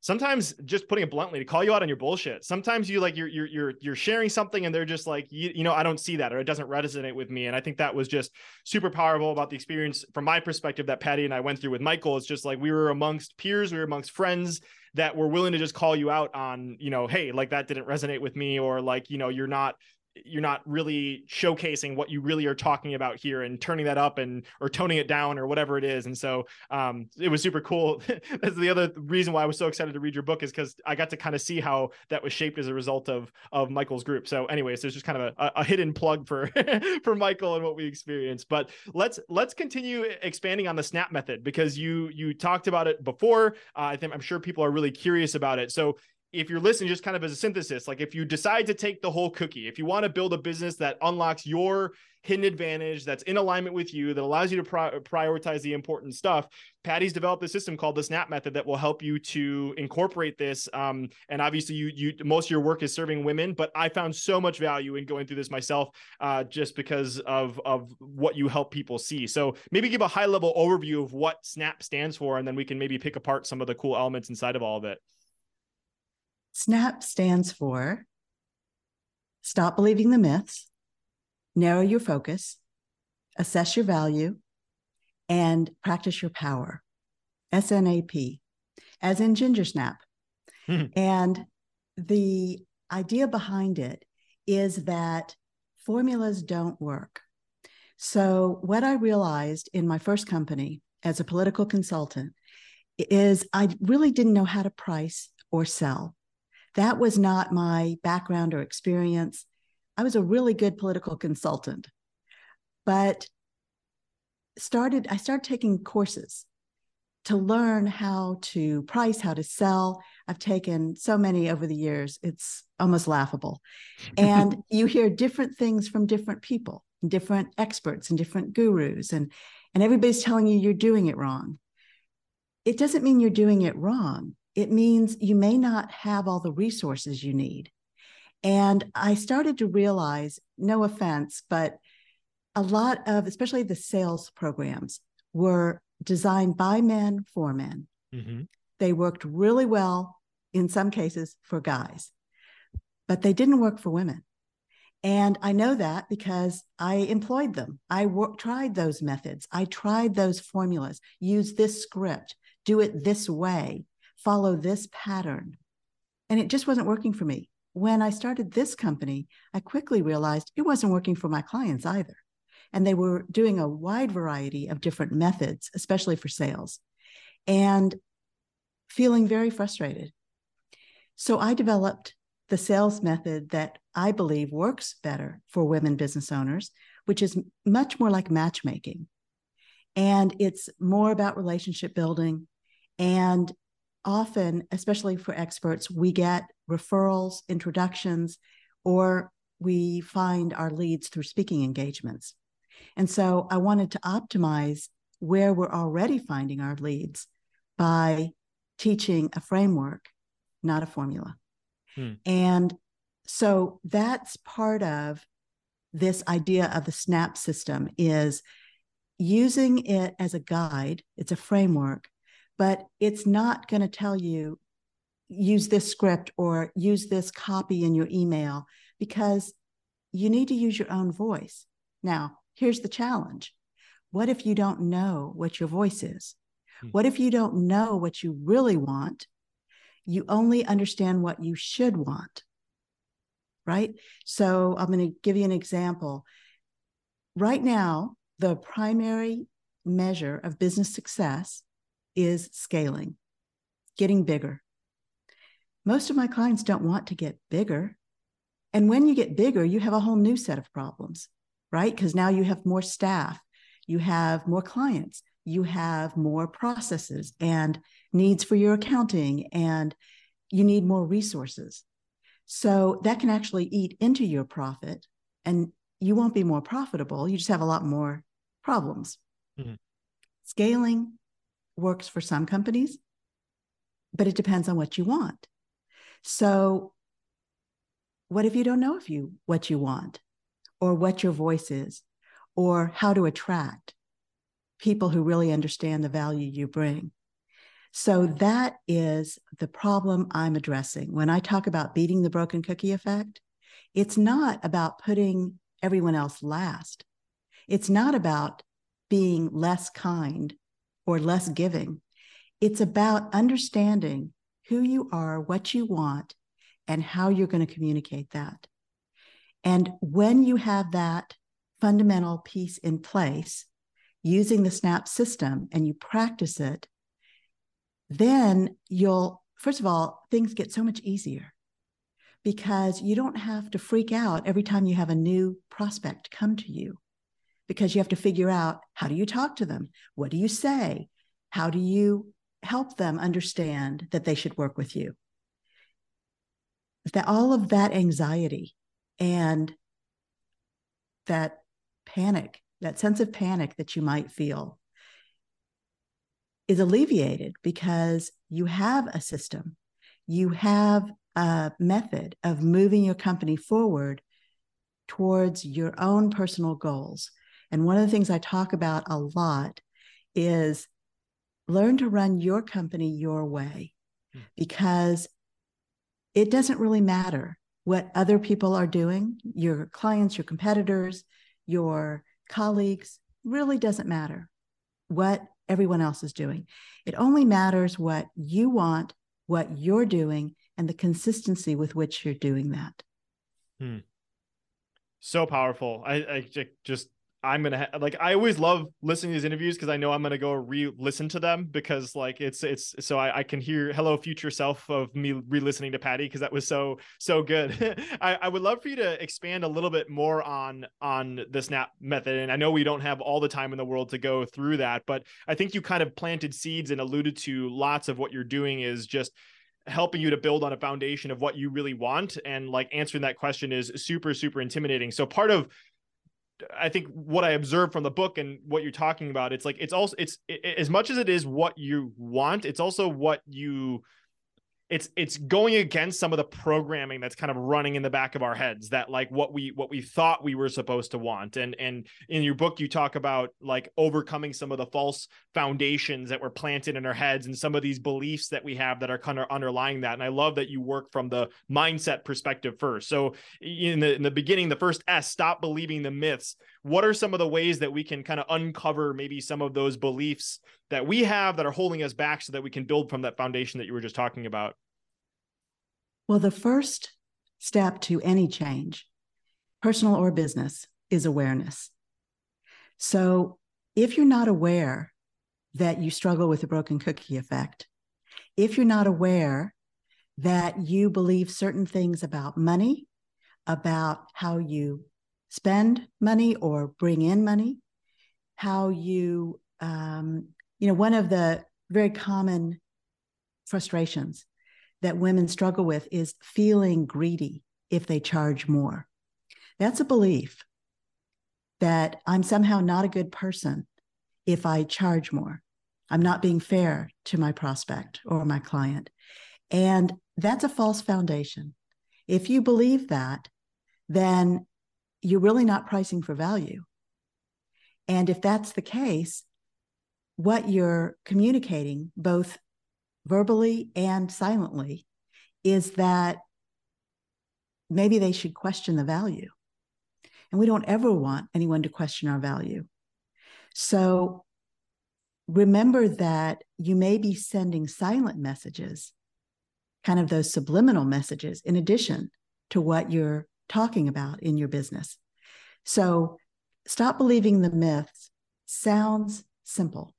sometimes just putting it bluntly, to call you out on your bullshit. Sometimes you like, you're, you're, you're, you're sharing something and they're just like, you, you know, I don't see that, or it doesn't resonate with me. And I think that was just super powerful about the experience from my perspective that Patty and I went through with Michael. It's just like, we were amongst peers, we were amongst friends that were willing to just call you out on, you know, hey, like that didn't resonate with me, or like, you know, you're not, you're not really showcasing what you really are talking about here, and turning that up and, or toning it down, or whatever it is. And so um, it was super cool. That's the other reason why I was so excited to read your book, is because I got to kind of see how that was shaped as a result of, of Michael's group. So anyways, there's just kind of a, a hidden plug for, for Michael and what we experienced, but let's, let's continue expanding on the SNAP method, because you, you talked about it before. Uh, I think I'm sure people are really curious about it. So if you're listening, just kind of as a synthesis, like if you decide to take the whole cookie, if you want to build a business that unlocks your hidden advantage, that's in alignment with you, that allows you to pri- prioritize the important stuff, Patty's developed a system called the SNAP method that will help you to incorporate this. Um, and obviously, you you most of your work is serving women, but I found so much value in going through this myself, uh, just because of of what you help people see. So maybe give a high level overview of what SNAP stands for, and then we can maybe pick apart some of the cool elements inside of all of it. SNAP stands for stop believing the myths, narrow your focus, assess your value, and practice your power. S N A P, as in Ginger Snap. And the idea behind it is that formulas don't work. So what I realized in my first company as a political consultant is I really didn't know how to price or sell. That was not my background or experience. I was a really good political consultant, but started, I started taking courses to learn how to price, how to sell. I've taken so many over the years, it's almost laughable. And you hear different things from different people, different experts and different gurus, and, and everybody's telling you you're doing it wrong. It doesn't mean you're doing it wrong. It means you may not have all the resources you need. And I started to realize, no offense, but a lot of, especially the sales programs, were designed by men for men. Mm-hmm. They worked really well, in some cases, for guys, but they didn't work for women. And I know that because I employed them. I wor- tried those methods. I tried those formulas, use this script, do it this way, follow this pattern. And it just wasn't working for me. When I started this company, I quickly realized it wasn't working for my clients either. And they were doing a wide variety of different methods, especially for sales, and feeling very frustrated. So I developed the sales method that I believe works better for women business owners, which is much more like matchmaking. And it's more about relationship building. And often, especially for experts, we get referrals, introductions, or we find our leads through speaking engagements. And so I wanted to optimize where we're already finding our leads by teaching a framework, not a formula. Hmm. And so that's part of this idea of the SNAP system, is using it as a guide. It's a framework, but it's not going to tell you, use this script or use this copy in your email, because you need to use your own voice. Now, here's the challenge. What if you don't know what your voice is? What if you don't know what you really want? You only understand what you should want, right? So I'm going to give you an example. Right now, the primary measure of business success is scaling, getting bigger. Most of my clients don't want to get bigger. And when you get bigger, you have a whole new set of problems, right? Because now you have more staff, you have more clients, you have more processes and needs for your accounting, and you need more resources. So that can actually eat into your profit, and you won't be more profitable. You just have a lot more problems. Mm-hmm. Scaling works for some companies, but it depends on what you want. So what if you don't know if you what you want, or what your voice is, or how to attract people who really understand the value you bring? So that is the problem I'm addressing. When I talk about beating the broken cookie effect, it's not about putting everyone else last. It's not about being less kind or less giving. It's about understanding who you are, what you want, and how you're going to communicate that. And when you have that fundamental piece in place, using the SNAP system, and you practice it, then you'll, first of all, things get so much easier, because you don't have to freak out every time you have a new prospect come to you, because you have to figure out, how do you talk to them? What do you say? How do you help them understand that they should work with you? That all of that anxiety and that panic, that sense of panic that you might feel, is alleviated because you have a system, you have a method of moving your company forward towards your own personal goals. And one of the things I talk about a lot is learn to run your company your way, because it doesn't really matter what other people are doing. Your clients, your competitors, your colleagues, really doesn't matter what everyone else is doing. It only matters what you want, what you're doing, and the consistency with which you're doing that. Hmm. So powerful. I, I just, I'm going to ha- like, I always love listening to these interviews, because I know I'm going to go re-listen to them, because like it's, it's, so I, I can hear hello future self of me re-listening to Patty, because that was so, so good. I, I would love for you to expand a little bit more on, on the SNAP method. And I know we don't have all the time in the world to go through that, but I think you kind of planted seeds and alluded to lots of what you're doing is just helping you to build on a foundation of what you really want. And like answering that question is super, super intimidating. So part of, I think what I observed from the book and what you're talking about, it's like, it's also, it's it, as much as it is what you want, it's also what you, it's, it's going against some of the programming that's kind of running in the back of our heads, that like what we, what we thought we were supposed to want. And, and in your book, you talk about like overcoming some of the false foundations that were planted in our heads and some of these beliefs that we have that are kind of underlying that. And I love that you work from the mindset perspective first. So in the, in the beginning, the first S, stop believing the myths. What are some of the ways that we can kind of uncover maybe some of those beliefs that we have that are holding us back, so that we can build from that foundation that you were just talking about? Well, the first step to any change, personal or business, is awareness. So if you're not aware that you struggle with the broken cookie effect, if you're not aware that you believe certain things about money, about how you spend money or bring in money, how you, um, you know, one of the very common frustrations that women struggle with is feeling greedy if they charge more. That's a belief that I'm somehow not a good person if I charge more. I'm not being fair to my prospect or my client. And that's a false foundation. If you believe that, then you're really not pricing for value. And if that's the case, what you're communicating, both verbally and silently, is that maybe they should question the value. And we don't ever want anyone to question our value. So remember that you may be sending silent messages, kind of those subliminal messages, in addition to what you're talking about in your business. So stop believing the myths sounds simple,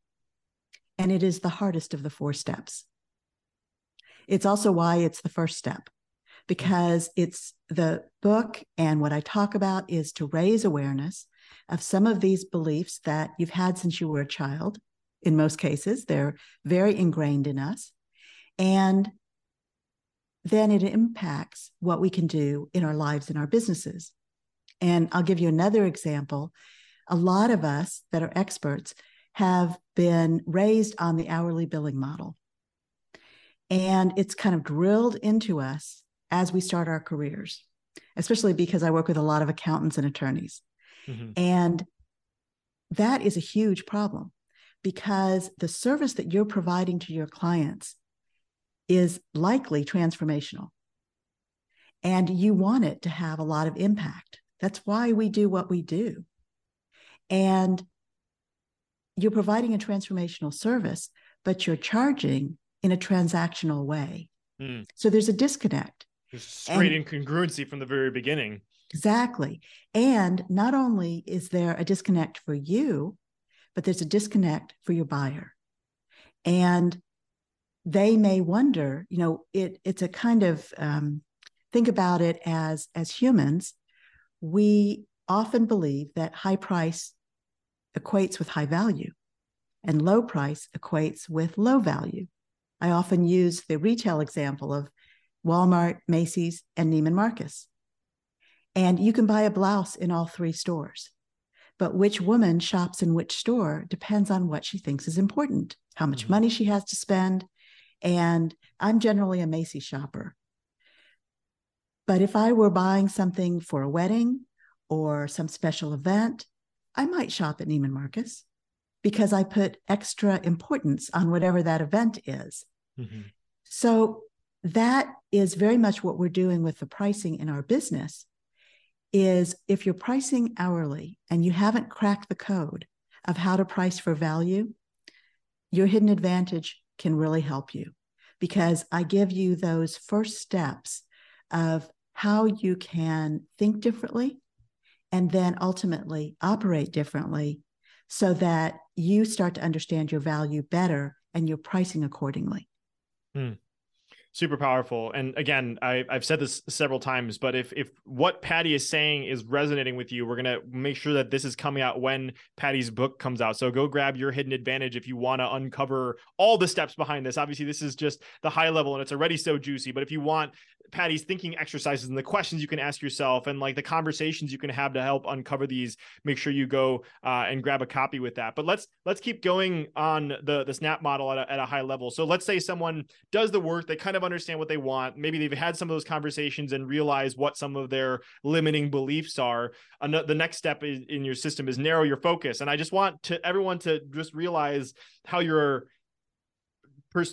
and it is the hardest of the four steps. It's also why it's the first step, because it's the book and what I talk about is to raise awareness of some of these beliefs that you've had since you were a child. In most cases, they're very ingrained in us. And then it impacts what we can do in our lives and our businesses. And I'll give you another example. A lot of us that are experts have been raised on the hourly billing model. And it's kind of drilled into us as we start our careers, especially because I work with a lot of accountants and attorneys. Mm-hmm. And that is a huge problem because the service that you're providing to your clients is likely transformational. And you want it to have a lot of impact. That's why we do what we do. And you're providing a transformational service, but you're charging in a transactional way. Mm. So there's a disconnect. There's straight and, incongruency from the very beginning. Exactly. And not only is there a disconnect for you, but there's a disconnect for your buyer. And they may wonder, you know, it, it's a kind of, um, think about it as, as humans, we often believe that high price equates with high value and low price equates with low value. I often use the retail example of Walmart, Macy's, and Neiman Marcus. And you can buy a blouse in all three stores, but which woman shops in which store depends on what she thinks is important, how much mm-hmm. money she has to spend. And I'm generally a Macy's shopper. But if I were buying something for a wedding or some special event, I might shop at Neiman Marcus because I put extra importance on whatever that event is. Mm-hmm. So that is very much what we're doing with the pricing in our business is if you're pricing hourly and you haven't cracked the code of how to price for value, your hidden advantage can really help you because I give you those first steps of how you can think differently and then ultimately operate differently so that you start to understand your value better and your pricing accordingly. Hmm. Super powerful. And again, I, I've said this several times, but if if what Patty is saying is resonating with you, we're going to make sure that this is coming out when Patty's book comes out. So go grab Your Hidden Advantage if you want to uncover all the steps behind this. Obviously, this is just the high level and it's already so juicy. But if you want Patty's thinking exercises and the questions you can ask yourself and like the conversations you can have to help uncover these, make sure you go uh, and grab a copy with that. But let's let's keep going on the, the SNAP model at a, at a high level. So let's say someone does the work, they kind of understand what they want. Maybe they've had some of those conversations and realize what some of their limiting beliefs are. The next step in your system is narrow your focus. And I just want to everyone to just realize how you're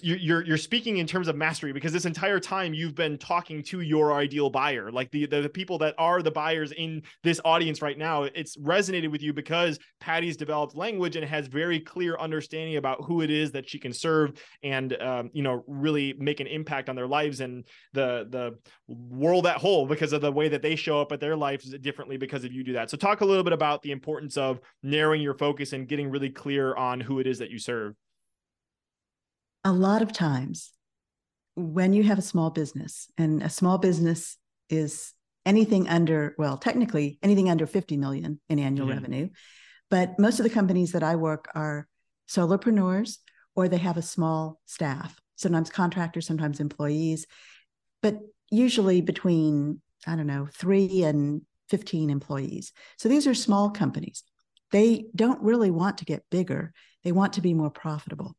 You're, you're speaking in terms of mastery because this entire time you've been talking to your ideal buyer, like the, the, the people that are the buyers in this audience right now. It's resonated with you because Patty's developed language and has very clear understanding about who it is that she can serve and, um, you know, really make an impact on their lives and the, the world at whole because of the way that they show up at their lives differently because of you do that. So talk a little bit about the importance of narrowing your focus and getting really clear on who it is that you serve. A lot of times when you have a small business, and a small business is anything under, well, technically anything under fifty million in annual mm-hmm. revenue, but most of the companies that I work are solopreneurs or they have a small staff, sometimes contractors, sometimes employees, but usually between, I don't know, three and fifteen employees. So these are small companies. They don't really want to get bigger. They want to be more profitable.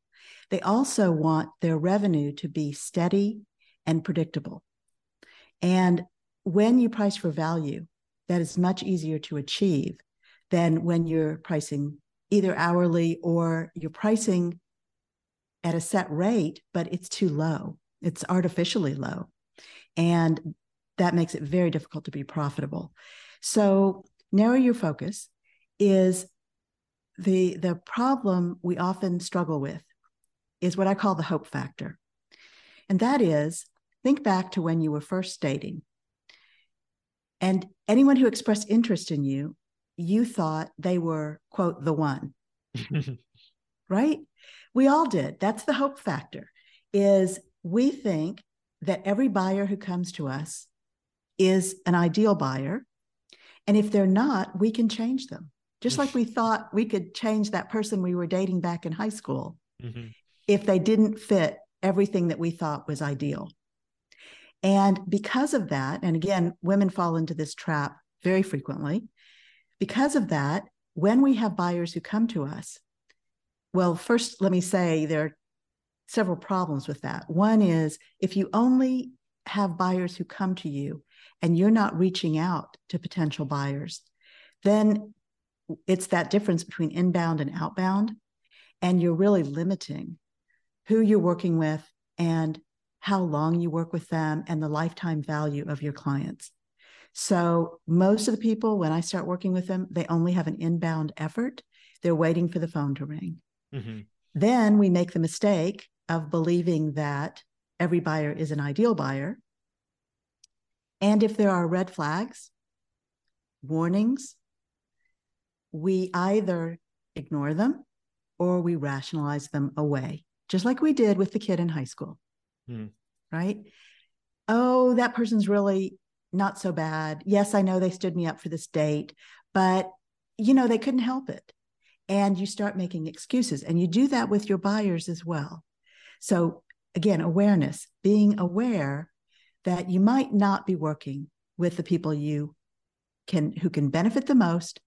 They also want their revenue to be steady and predictable. And when you price for value, that is much easier to achieve than when you're pricing either hourly or you're pricing at a set rate, but it's too low. It's artificially low. And that makes it very difficult to be profitable. So narrow your focus is the, the problem we often struggle with. Is what I call the hope factor. And that is, think back to when you were first dating. And anyone who expressed interest in you, you thought they were, quote, the one, right? We all did. That's the hope factor, is we think that every buyer who comes to us is an ideal buyer. And if they're not, we can change them. just like we thought we could change that person we were dating back in high school mm-hmm. if they didn't fit everything that we thought was ideal. And because of that, and again, women fall into this trap very frequently. Because of that, when we have buyers who come to us, well, first, let me say there are several problems with that. One is if you only have buyers who come to you and you're not reaching out to potential buyers, then it's that difference between inbound and outbound, and you're really limiting who you're working with and how long you work with them and the lifetime value of your clients. So most of the people, when I start working with them, they only have an inbound effort. They're waiting for the phone to ring. Mm-hmm. Then we make the mistake of believing that every buyer is an ideal buyer. And if there are red flags, warnings, we either ignore them or we rationalize them away, just like we did with the kid in high school, mm. right? Oh, that person's really not so bad. Yes, I know they stood me up for this date, but you know, they couldn't help it. And you start making excuses, and you do that with your buyers as well. So again, awareness, being aware that you might not be working with the people you can, who can benefit the most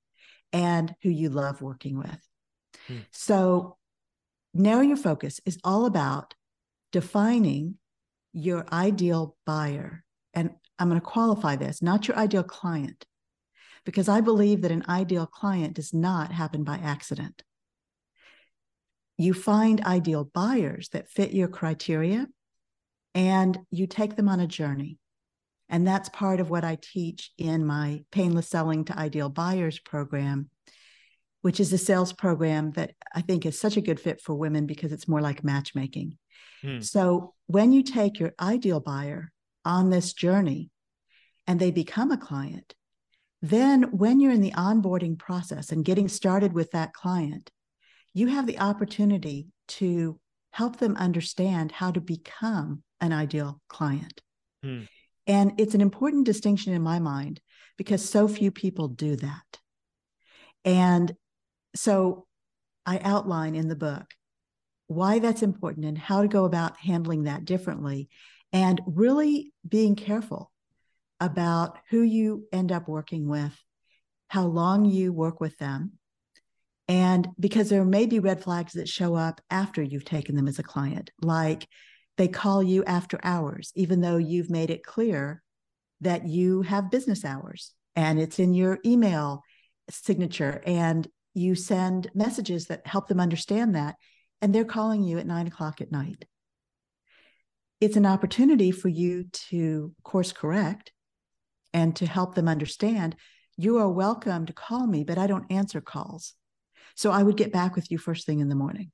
and who you love working with. Hmm. So narrow your focus is all about defining your ideal buyer. And I'm going to qualify this, not your ideal client, because I believe that an ideal client does not happen by accident. You find ideal buyers that fit your criteria, and you take them on a journey. And that's part of what I teach in my Painless Selling to Ideal Buyers program, which is a sales program that I think is such a good fit for women because it's more like matchmaking. Hmm. So when you take your ideal buyer on this journey and they become a client, then when you're in the onboarding process and getting started with that client, you have the opportunity to help them understand how to become an ideal client. Hmm. And it's an important distinction in my mind because so few people do that. And so I outline in the book why that's important and how to go about handling that differently, and really being careful about who you end up working with, how long you work with them, and because there may be red flags that show up after you've taken them as a client, like they call you after hours, even though you've made it clear that you have business hours and it's in your email signature and you send messages that help them understand that, and they're calling you at nine o'clock at night. It's an opportunity for you to course correct and to help them understand, you are welcome to call me, but I don't answer calls. So I would get back with you first thing in the morning.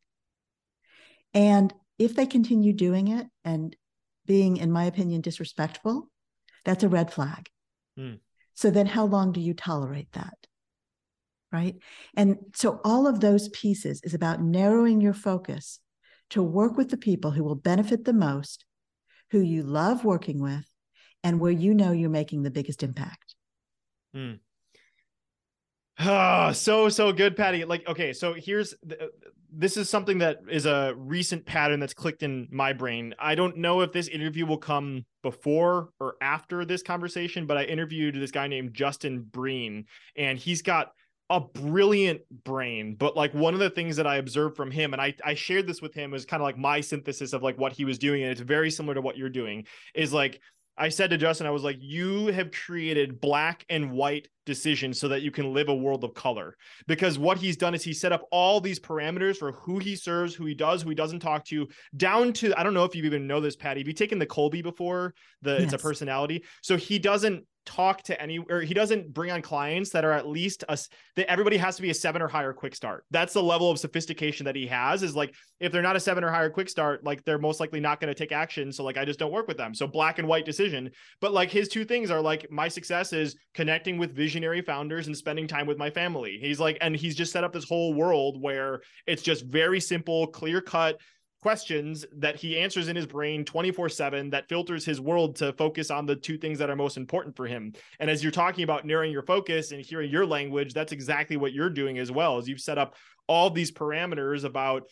And if they continue doing it and being, in my opinion, disrespectful, that's a red flag. Mm. So then how long do you tolerate that? Right? And so all of those pieces is about narrowing your focus to work with the people who will benefit the most, who you love working with, and where you know you're making the biggest impact. Mm. Oh, so, so good, Patty. Like, okay, so here's, the, this is something that is a recent pattern that's clicked in my brain. I don't know if this interview will come before or after this conversation, but I interviewed this guy named Justin Breen, and he's got a brilliant brain. But like one of the things that I observed from him, and I, I shared this with him, was kind of like my synthesis of like what he was doing. And it's very similar to what you're doing, is like, I said to Justin, I was like, you have created black and white decisions so that you can live a world of color. Because what he's done is he set up all these parameters for who he serves, who he does, who he doesn't talk to, down to, I don't know if you even know this, Patty, have you taken the Colby before? The, yes. It's a personality. So he doesn't talk to any, or he doesn't bring on clients that are at least a, that everybody has to be a seven or higher quick start. That's the level of sophistication that he has, is like, if they're not a seven or higher quick start, like they're most likely not going to take action. So like, I just don't work with them. So black and white decision. But like his two things are like, my success is connecting with visionary founders and spending time with my family. He's like, and he's just set up this whole world where it's just very simple, clear cut, questions that he answers in his brain twenty-four seven that filters his world to focus on the two things that are most important for him. And as you're talking about narrowing your focus and hearing your language, that's exactly what you're doing as well, as you've set up all these parameters about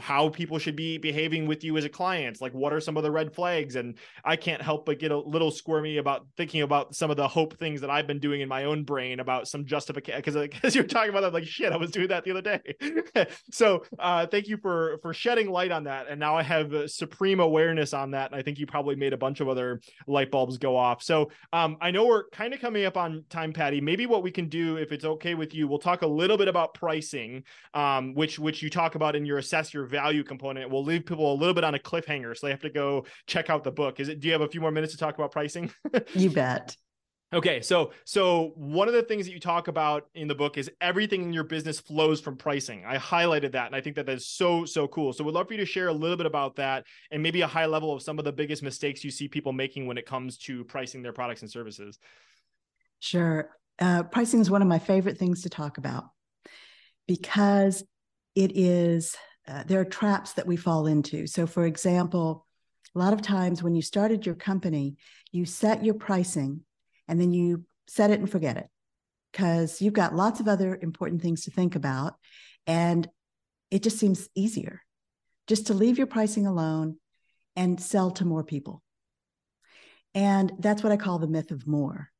how people should be behaving with you as a client. Like, what are some of the red flags? And I can't help but get a little squirmy about thinking about some of the hope things that I've been doing in my own brain about some justification. Cause like, as you're talking about that, I'm like, shit, I was doing that the other day. So uh, thank you for, for shedding light on that. And now I have a supreme awareness on that. And I think you probably made a bunch of other light bulbs go off. So um, I know we're kind of coming up on time, Patty. Maybe what we can do, if it's okay with you, we'll talk a little bit about pricing, um, which, which you talk about in your assessment, your value component. We'll leave people a little bit on a cliffhanger, so they have to go check out the book. Is it, do you have a few more minutes to talk about pricing? You bet. Okay. So, so one of the things that you talk about in the book is everything in your business flows from pricing. I highlighted that, and I think that that's so, so cool. So we'd love for you to share a little bit about that, and maybe a high level of some of the biggest mistakes you see people making when it comes to pricing their products and services. Sure. Uh, pricing is one of my favorite things to talk about, because it is Uh, there are traps that we fall into. So for example, a lot of times when you started your company, you set your pricing and then you set it and forget it, because you've got lots of other important things to think about. And it just seems easier just to leave your pricing alone and sell to more people. And that's what I call the myth of more,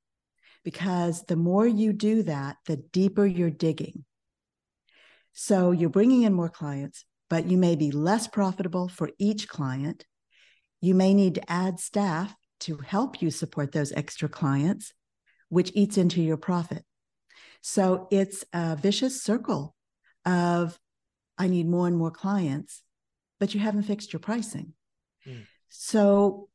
because the more you do that, the deeper you're digging. So you're bringing in more clients, but you may be less profitable for each client. You may need to add staff to help you support those extra clients, which eats into your profit. So it's a vicious circle of, I need more and more clients, but you haven't fixed your pricing. Mm. So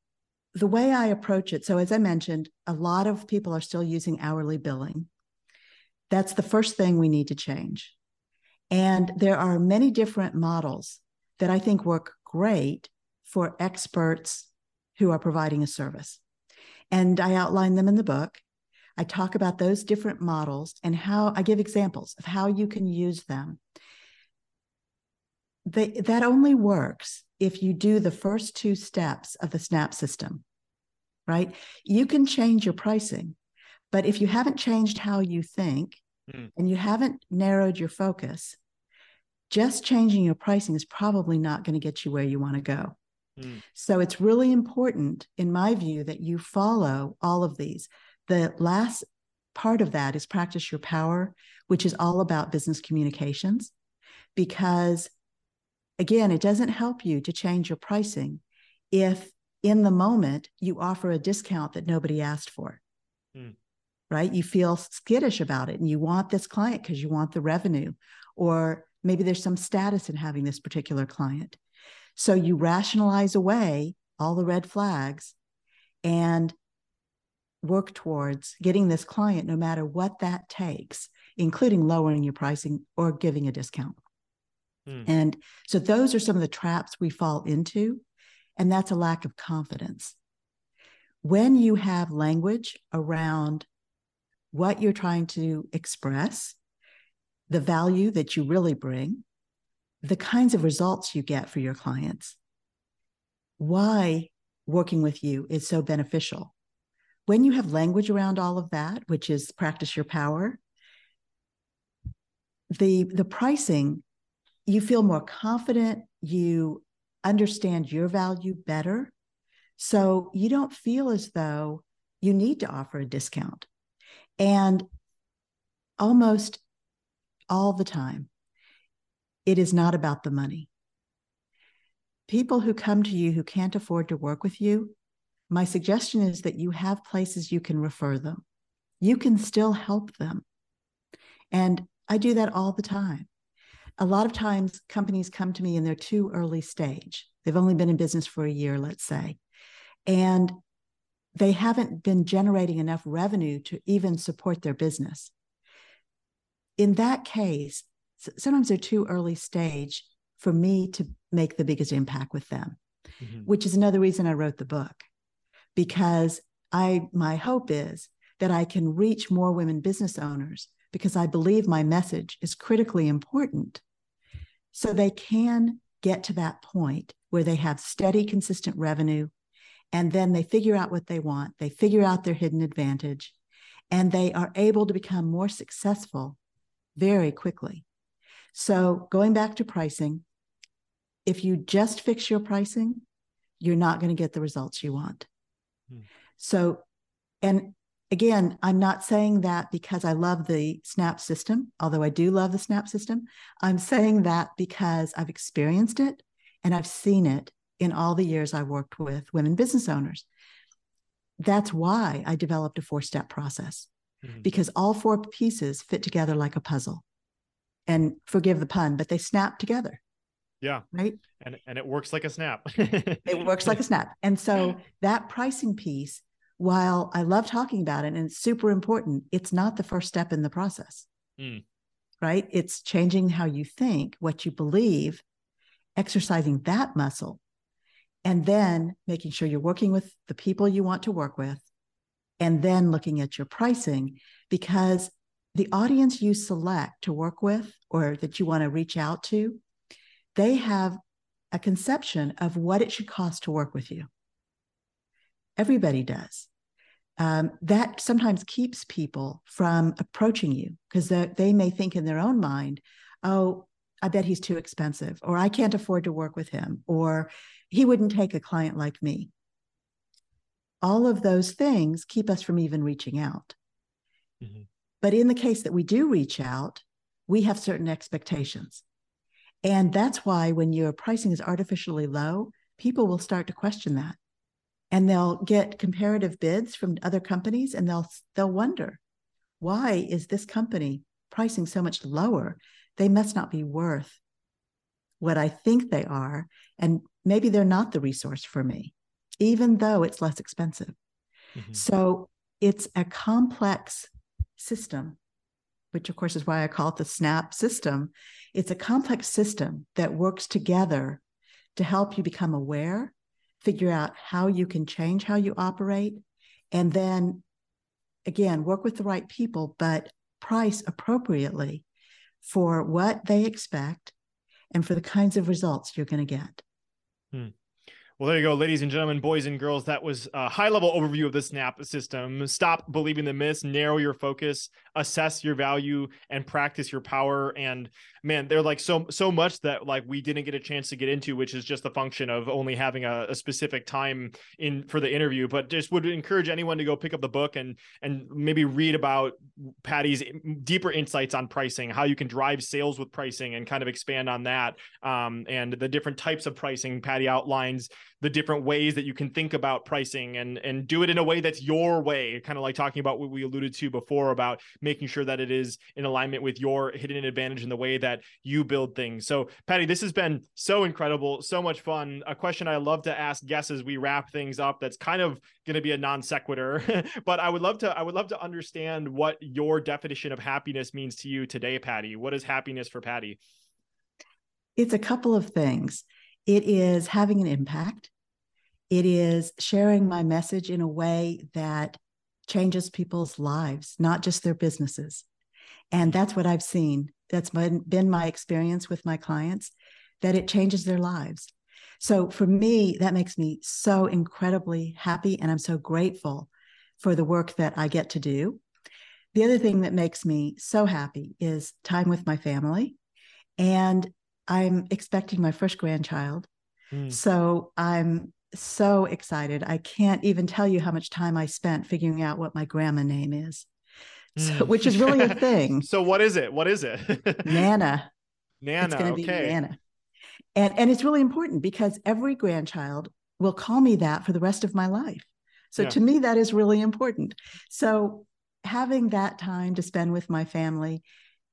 the way I approach it, so as I mentioned, a lot of people are still using hourly billing. That's the first thing we need to change. And there are many different models that I think work great for experts who are providing a service. And I outline them in the book. I talk about those different models and how I give examples of how you can use them. They, that only works if you do the first two steps of the SNAP system, right? You can change your pricing, but if you haven't changed how you think and you haven't narrowed your focus, just changing your pricing is probably not going to get you where you want to go. Mm. So it's really important, in my view, that you follow all of these. The last part of that is practice your power, which is all about business communications, because again, it doesn't help you to change your pricing if in the moment you offer a discount that nobody asked for. Mm. Right? You feel skittish about it and you want this client because you want the revenue, or maybe there's some status in having this particular client. So you rationalize away all the red flags and work towards getting this client, no matter what that takes, including lowering your pricing or giving a discount. Mm. And so those are some of the traps we fall into, and that's a lack of confidence. When you have language around what you're trying to express, the value that you really bring, the kinds of results you get for your clients, why working with you is so beneficial. When you have language around all of that, which is practice your power, the, the pricing, you feel more confident, you understand your value better. So you don't feel as though you need to offer a discount. And almost all the time, it is not about the money. People who come to you who can't afford to work with you, my suggestion is that you have places you can refer them. You can still help them. And I do that all the time. A lot of times companies come to me and they're too early stage. They've only been in business for a year, let's say. And they haven't been generating enough revenue to even support their business. In that case, sometimes they're too early stage for me to make the biggest impact with them, mm-hmm. which is another reason I wrote the book, because I, my hope is that I can reach more women business owners, because I believe my message is critically important, so they can get to that point where they have steady, consistent revenue, and then they figure out what they want, they figure out their hidden advantage, and they are able to become more successful very quickly. So going back to pricing, if you just fix your pricing, you're not going to get the results you want. Hmm. So, and again, I'm not saying that because I love the SNAP system, although I do love the SNAP system. I'm saying that because I've experienced it and I've seen it in all the years I worked with women business owners. That's why I developed a four-step process, mm-hmm. because all four pieces fit together like a puzzle. And forgive the pun, but they snap together. Yeah. Right. And, and it works like a snap. It works like a snap. And so that pricing piece, while I love talking about it and it's super important, it's not the first step in the process, mm. right? It's changing how you think, what you believe, exercising that muscle, and then making sure you're working with the people you want to work with, and then looking at your pricing, because the audience you select to work with or that you want to reach out to, they have a conception of what it should cost to work with you. Everybody does. Um, that sometimes keeps people from approaching you because they may think in their own mind, oh, I bet he's too expensive, or I can't afford to work with him, or he wouldn't take a client like me. All of those things keep us from even reaching out. Mm-hmm. But in the case that we do reach out, we have certain expectations. And that's why when your pricing is artificially low, people will start to question that. And they'll get comparative bids from other companies, and they'll they'll wonder, why is this company pricing so much lower? They must not be worth what I think they are, and maybe they're not the resource for me, even though it's less expensive. Mm-hmm. So it's a complex system, which of course is why I call it the SNAP system. It's a complex system that works together to help you become aware, figure out how you can change how you operate, and then, again, work with the right people, but price appropriately for what they expect and for the kinds of results you're going to get. Hmm. Well, there you go, ladies and gentlemen, boys and girls. That was a high-level overview of the SNAP system. Stop believing the myths, narrow your focus, assess your value, and practice your power. And man, there's like so so much that like we didn't get a chance to get into, which is just the function of only having a, a specific time in for the interview. But just would encourage anyone to go pick up the book and and maybe read about Patty's deeper insights on pricing, how you can drive sales with pricing, and kind of expand on that. Um, and the different types of pricing Patty outlines, the different ways that you can think about pricing, and and do it in a way that's your way, kind of like talking about what we alluded to before about making sure that it is in alignment with your hidden advantage in the way that you build things. So Patty, this has been so incredible, so much fun. A question I love to ask guests as we wrap things up that's kind of going to be a non sequitur, but I would love to, I would love to understand what your definition of happiness means to you today, Patty. What is happiness for Patty? It's a couple of things. It is having an impact. It is sharing my message in a way that changes people's lives, not just their businesses. And that's what I've seen. That's been my experience with my clients, that it changes their lives. So for me, that makes me so incredibly happy. And I'm so grateful for the work that I get to do. The other thing that makes me so happy is time with my family. And I'm expecting my first grandchild. Mm. So I'm so excited. I can't even tell you how much time I spent figuring out what my grandma name is, so, mm. which is really a thing. So what is it? What is it? Nana. Nana. It's going to be Nana. And, and it's really important because every grandchild will call me that for the rest of my life. So yeah. to me, that is really important. So having that time to spend with my family,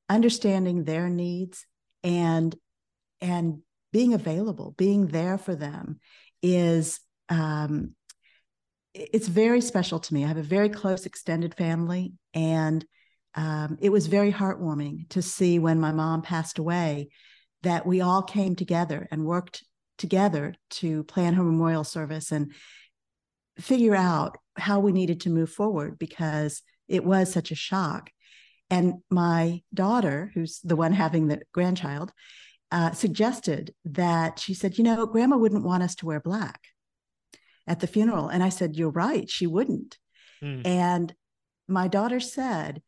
understanding their needs, and And being available, being there for them is, um, it's very special to me. I have a very close extended family, and um, it was very heartwarming to see when my mom passed away that we all came together and worked together to plan her memorial service and figure out how we needed to move forward because it was such a shock. And my daughter, who's the one having the grandchild, uh, suggested that, she said, you know, Grandma wouldn't want us to wear black at the funeral. And I said, you're right, she wouldn't. Mm. And my daughter said,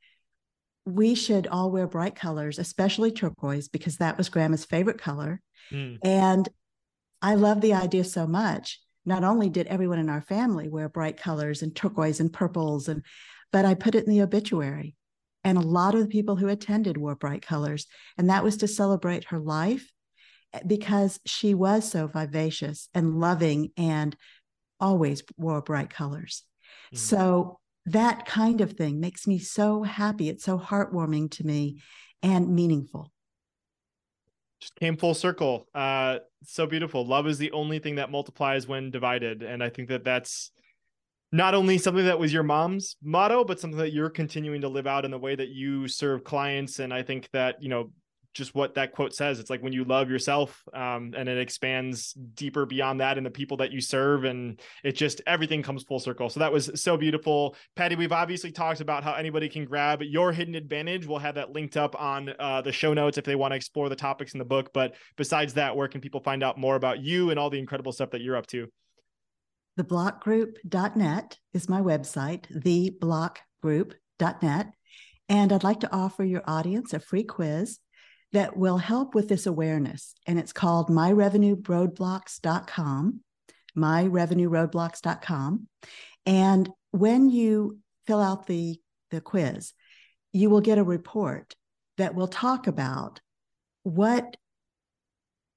we should all wear bright colors, especially turquoise, because that was Grandma's favorite color. Mm. And I love the idea so much. Not only did everyone in our family wear bright colors and turquoise and purples, and but I put it in the obituary. And a lot of the people who attended wore bright colors. And that was to celebrate her life, because she was so vivacious and loving and always wore bright colors. Mm. So that kind of thing makes me so happy. It's so heartwarming to me and meaningful. Just came full circle. Uh, so beautiful. Love is the only thing that multiplies when divided. And I think that that's not only something that was your mom's motto, but something that you're continuing to live out in the way that you serve clients. And I think that, you know, just what that quote says, it's like when you love yourself, um, and it expands deeper beyond that and the people that you serve, and it just, everything comes full circle. So that was so beautiful. Patty, we've obviously talked about how anybody can grab Your Hidden Advantage. We'll have that linked up on uh, the show notes if they want to explore the topics in the book. But besides that, where can people find out more about you and all the incredible stuff that you're up to? the block group dot net is my website, the block group dot net. And I'd like to offer your audience a free quiz that will help with this awareness. And it's called my revenue roadblocks dot com, my revenue roadblocks dot com. And when you fill out the, the quiz, you will get a report that will talk about what,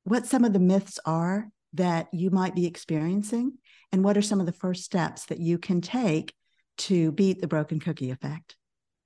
what some of the myths are that you might be experiencing, and what are some of the first steps that you can take to beat the broken cookie effect.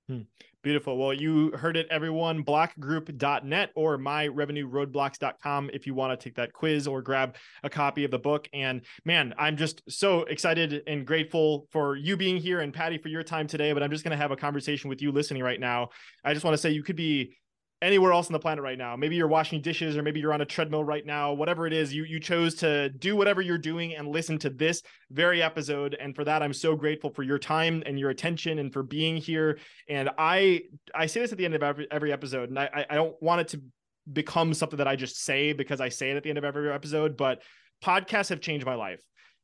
Hmm. Beautiful. Well, you heard it, everyone. block group dot net or my revenue roadblocks dot com if you want to take that quiz or grab a copy of the book. And man, I'm just so excited and grateful for you being here, and Patty, for your time today. But I'm just going to have a conversation with you listening right now. I just want to say you could be anywhere else on the planet right now. Maybe you're washing dishes, or maybe you're on a treadmill right now, whatever it is, you, you chose to do whatever you're doing and listen to this very episode. And for that, I'm so grateful for your time and your attention and for being here. And I, I say this at the end of every, every episode, and I, I don't want it to become something that I just say because I say it at the end of every episode, but podcasts have changed my life.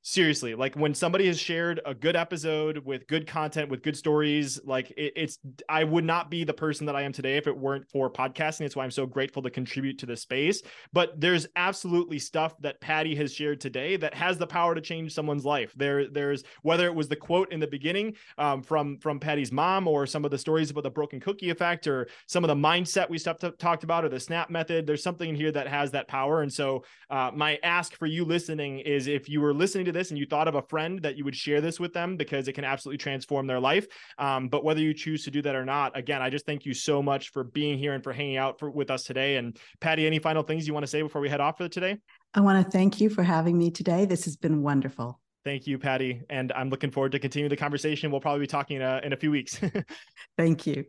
Seriously, like when somebody has shared a good episode with good content, with good stories, like it, it's, I would not be the person that I am today if it weren't for podcasting. It's why I'm so grateful to contribute to this space. But there's absolutely stuff that Patty has shared today that has the power to change someone's life. There, there's, whether it was the quote in the beginning um, from, from Patty's mom, or some of the stories about the broken cookie effect, or some of the mindset we stuff talked about, or the SNAP method, there's something in here that has that power. And so uh, my ask for you listening is, if you were listening to this and you thought of a friend, that you would share this with them, because it can absolutely transform their life. Um, but whether you choose to do that or not, again, I just thank you so much for being here and for hanging out for, with us today. And Patty, any final things you want to say before we head off for today? I want to thank you for having me today. This has been wonderful. Thank you, Patty. And I'm looking forward to continuing the conversation. We'll probably be talking uh, in a few weeks. Thank you.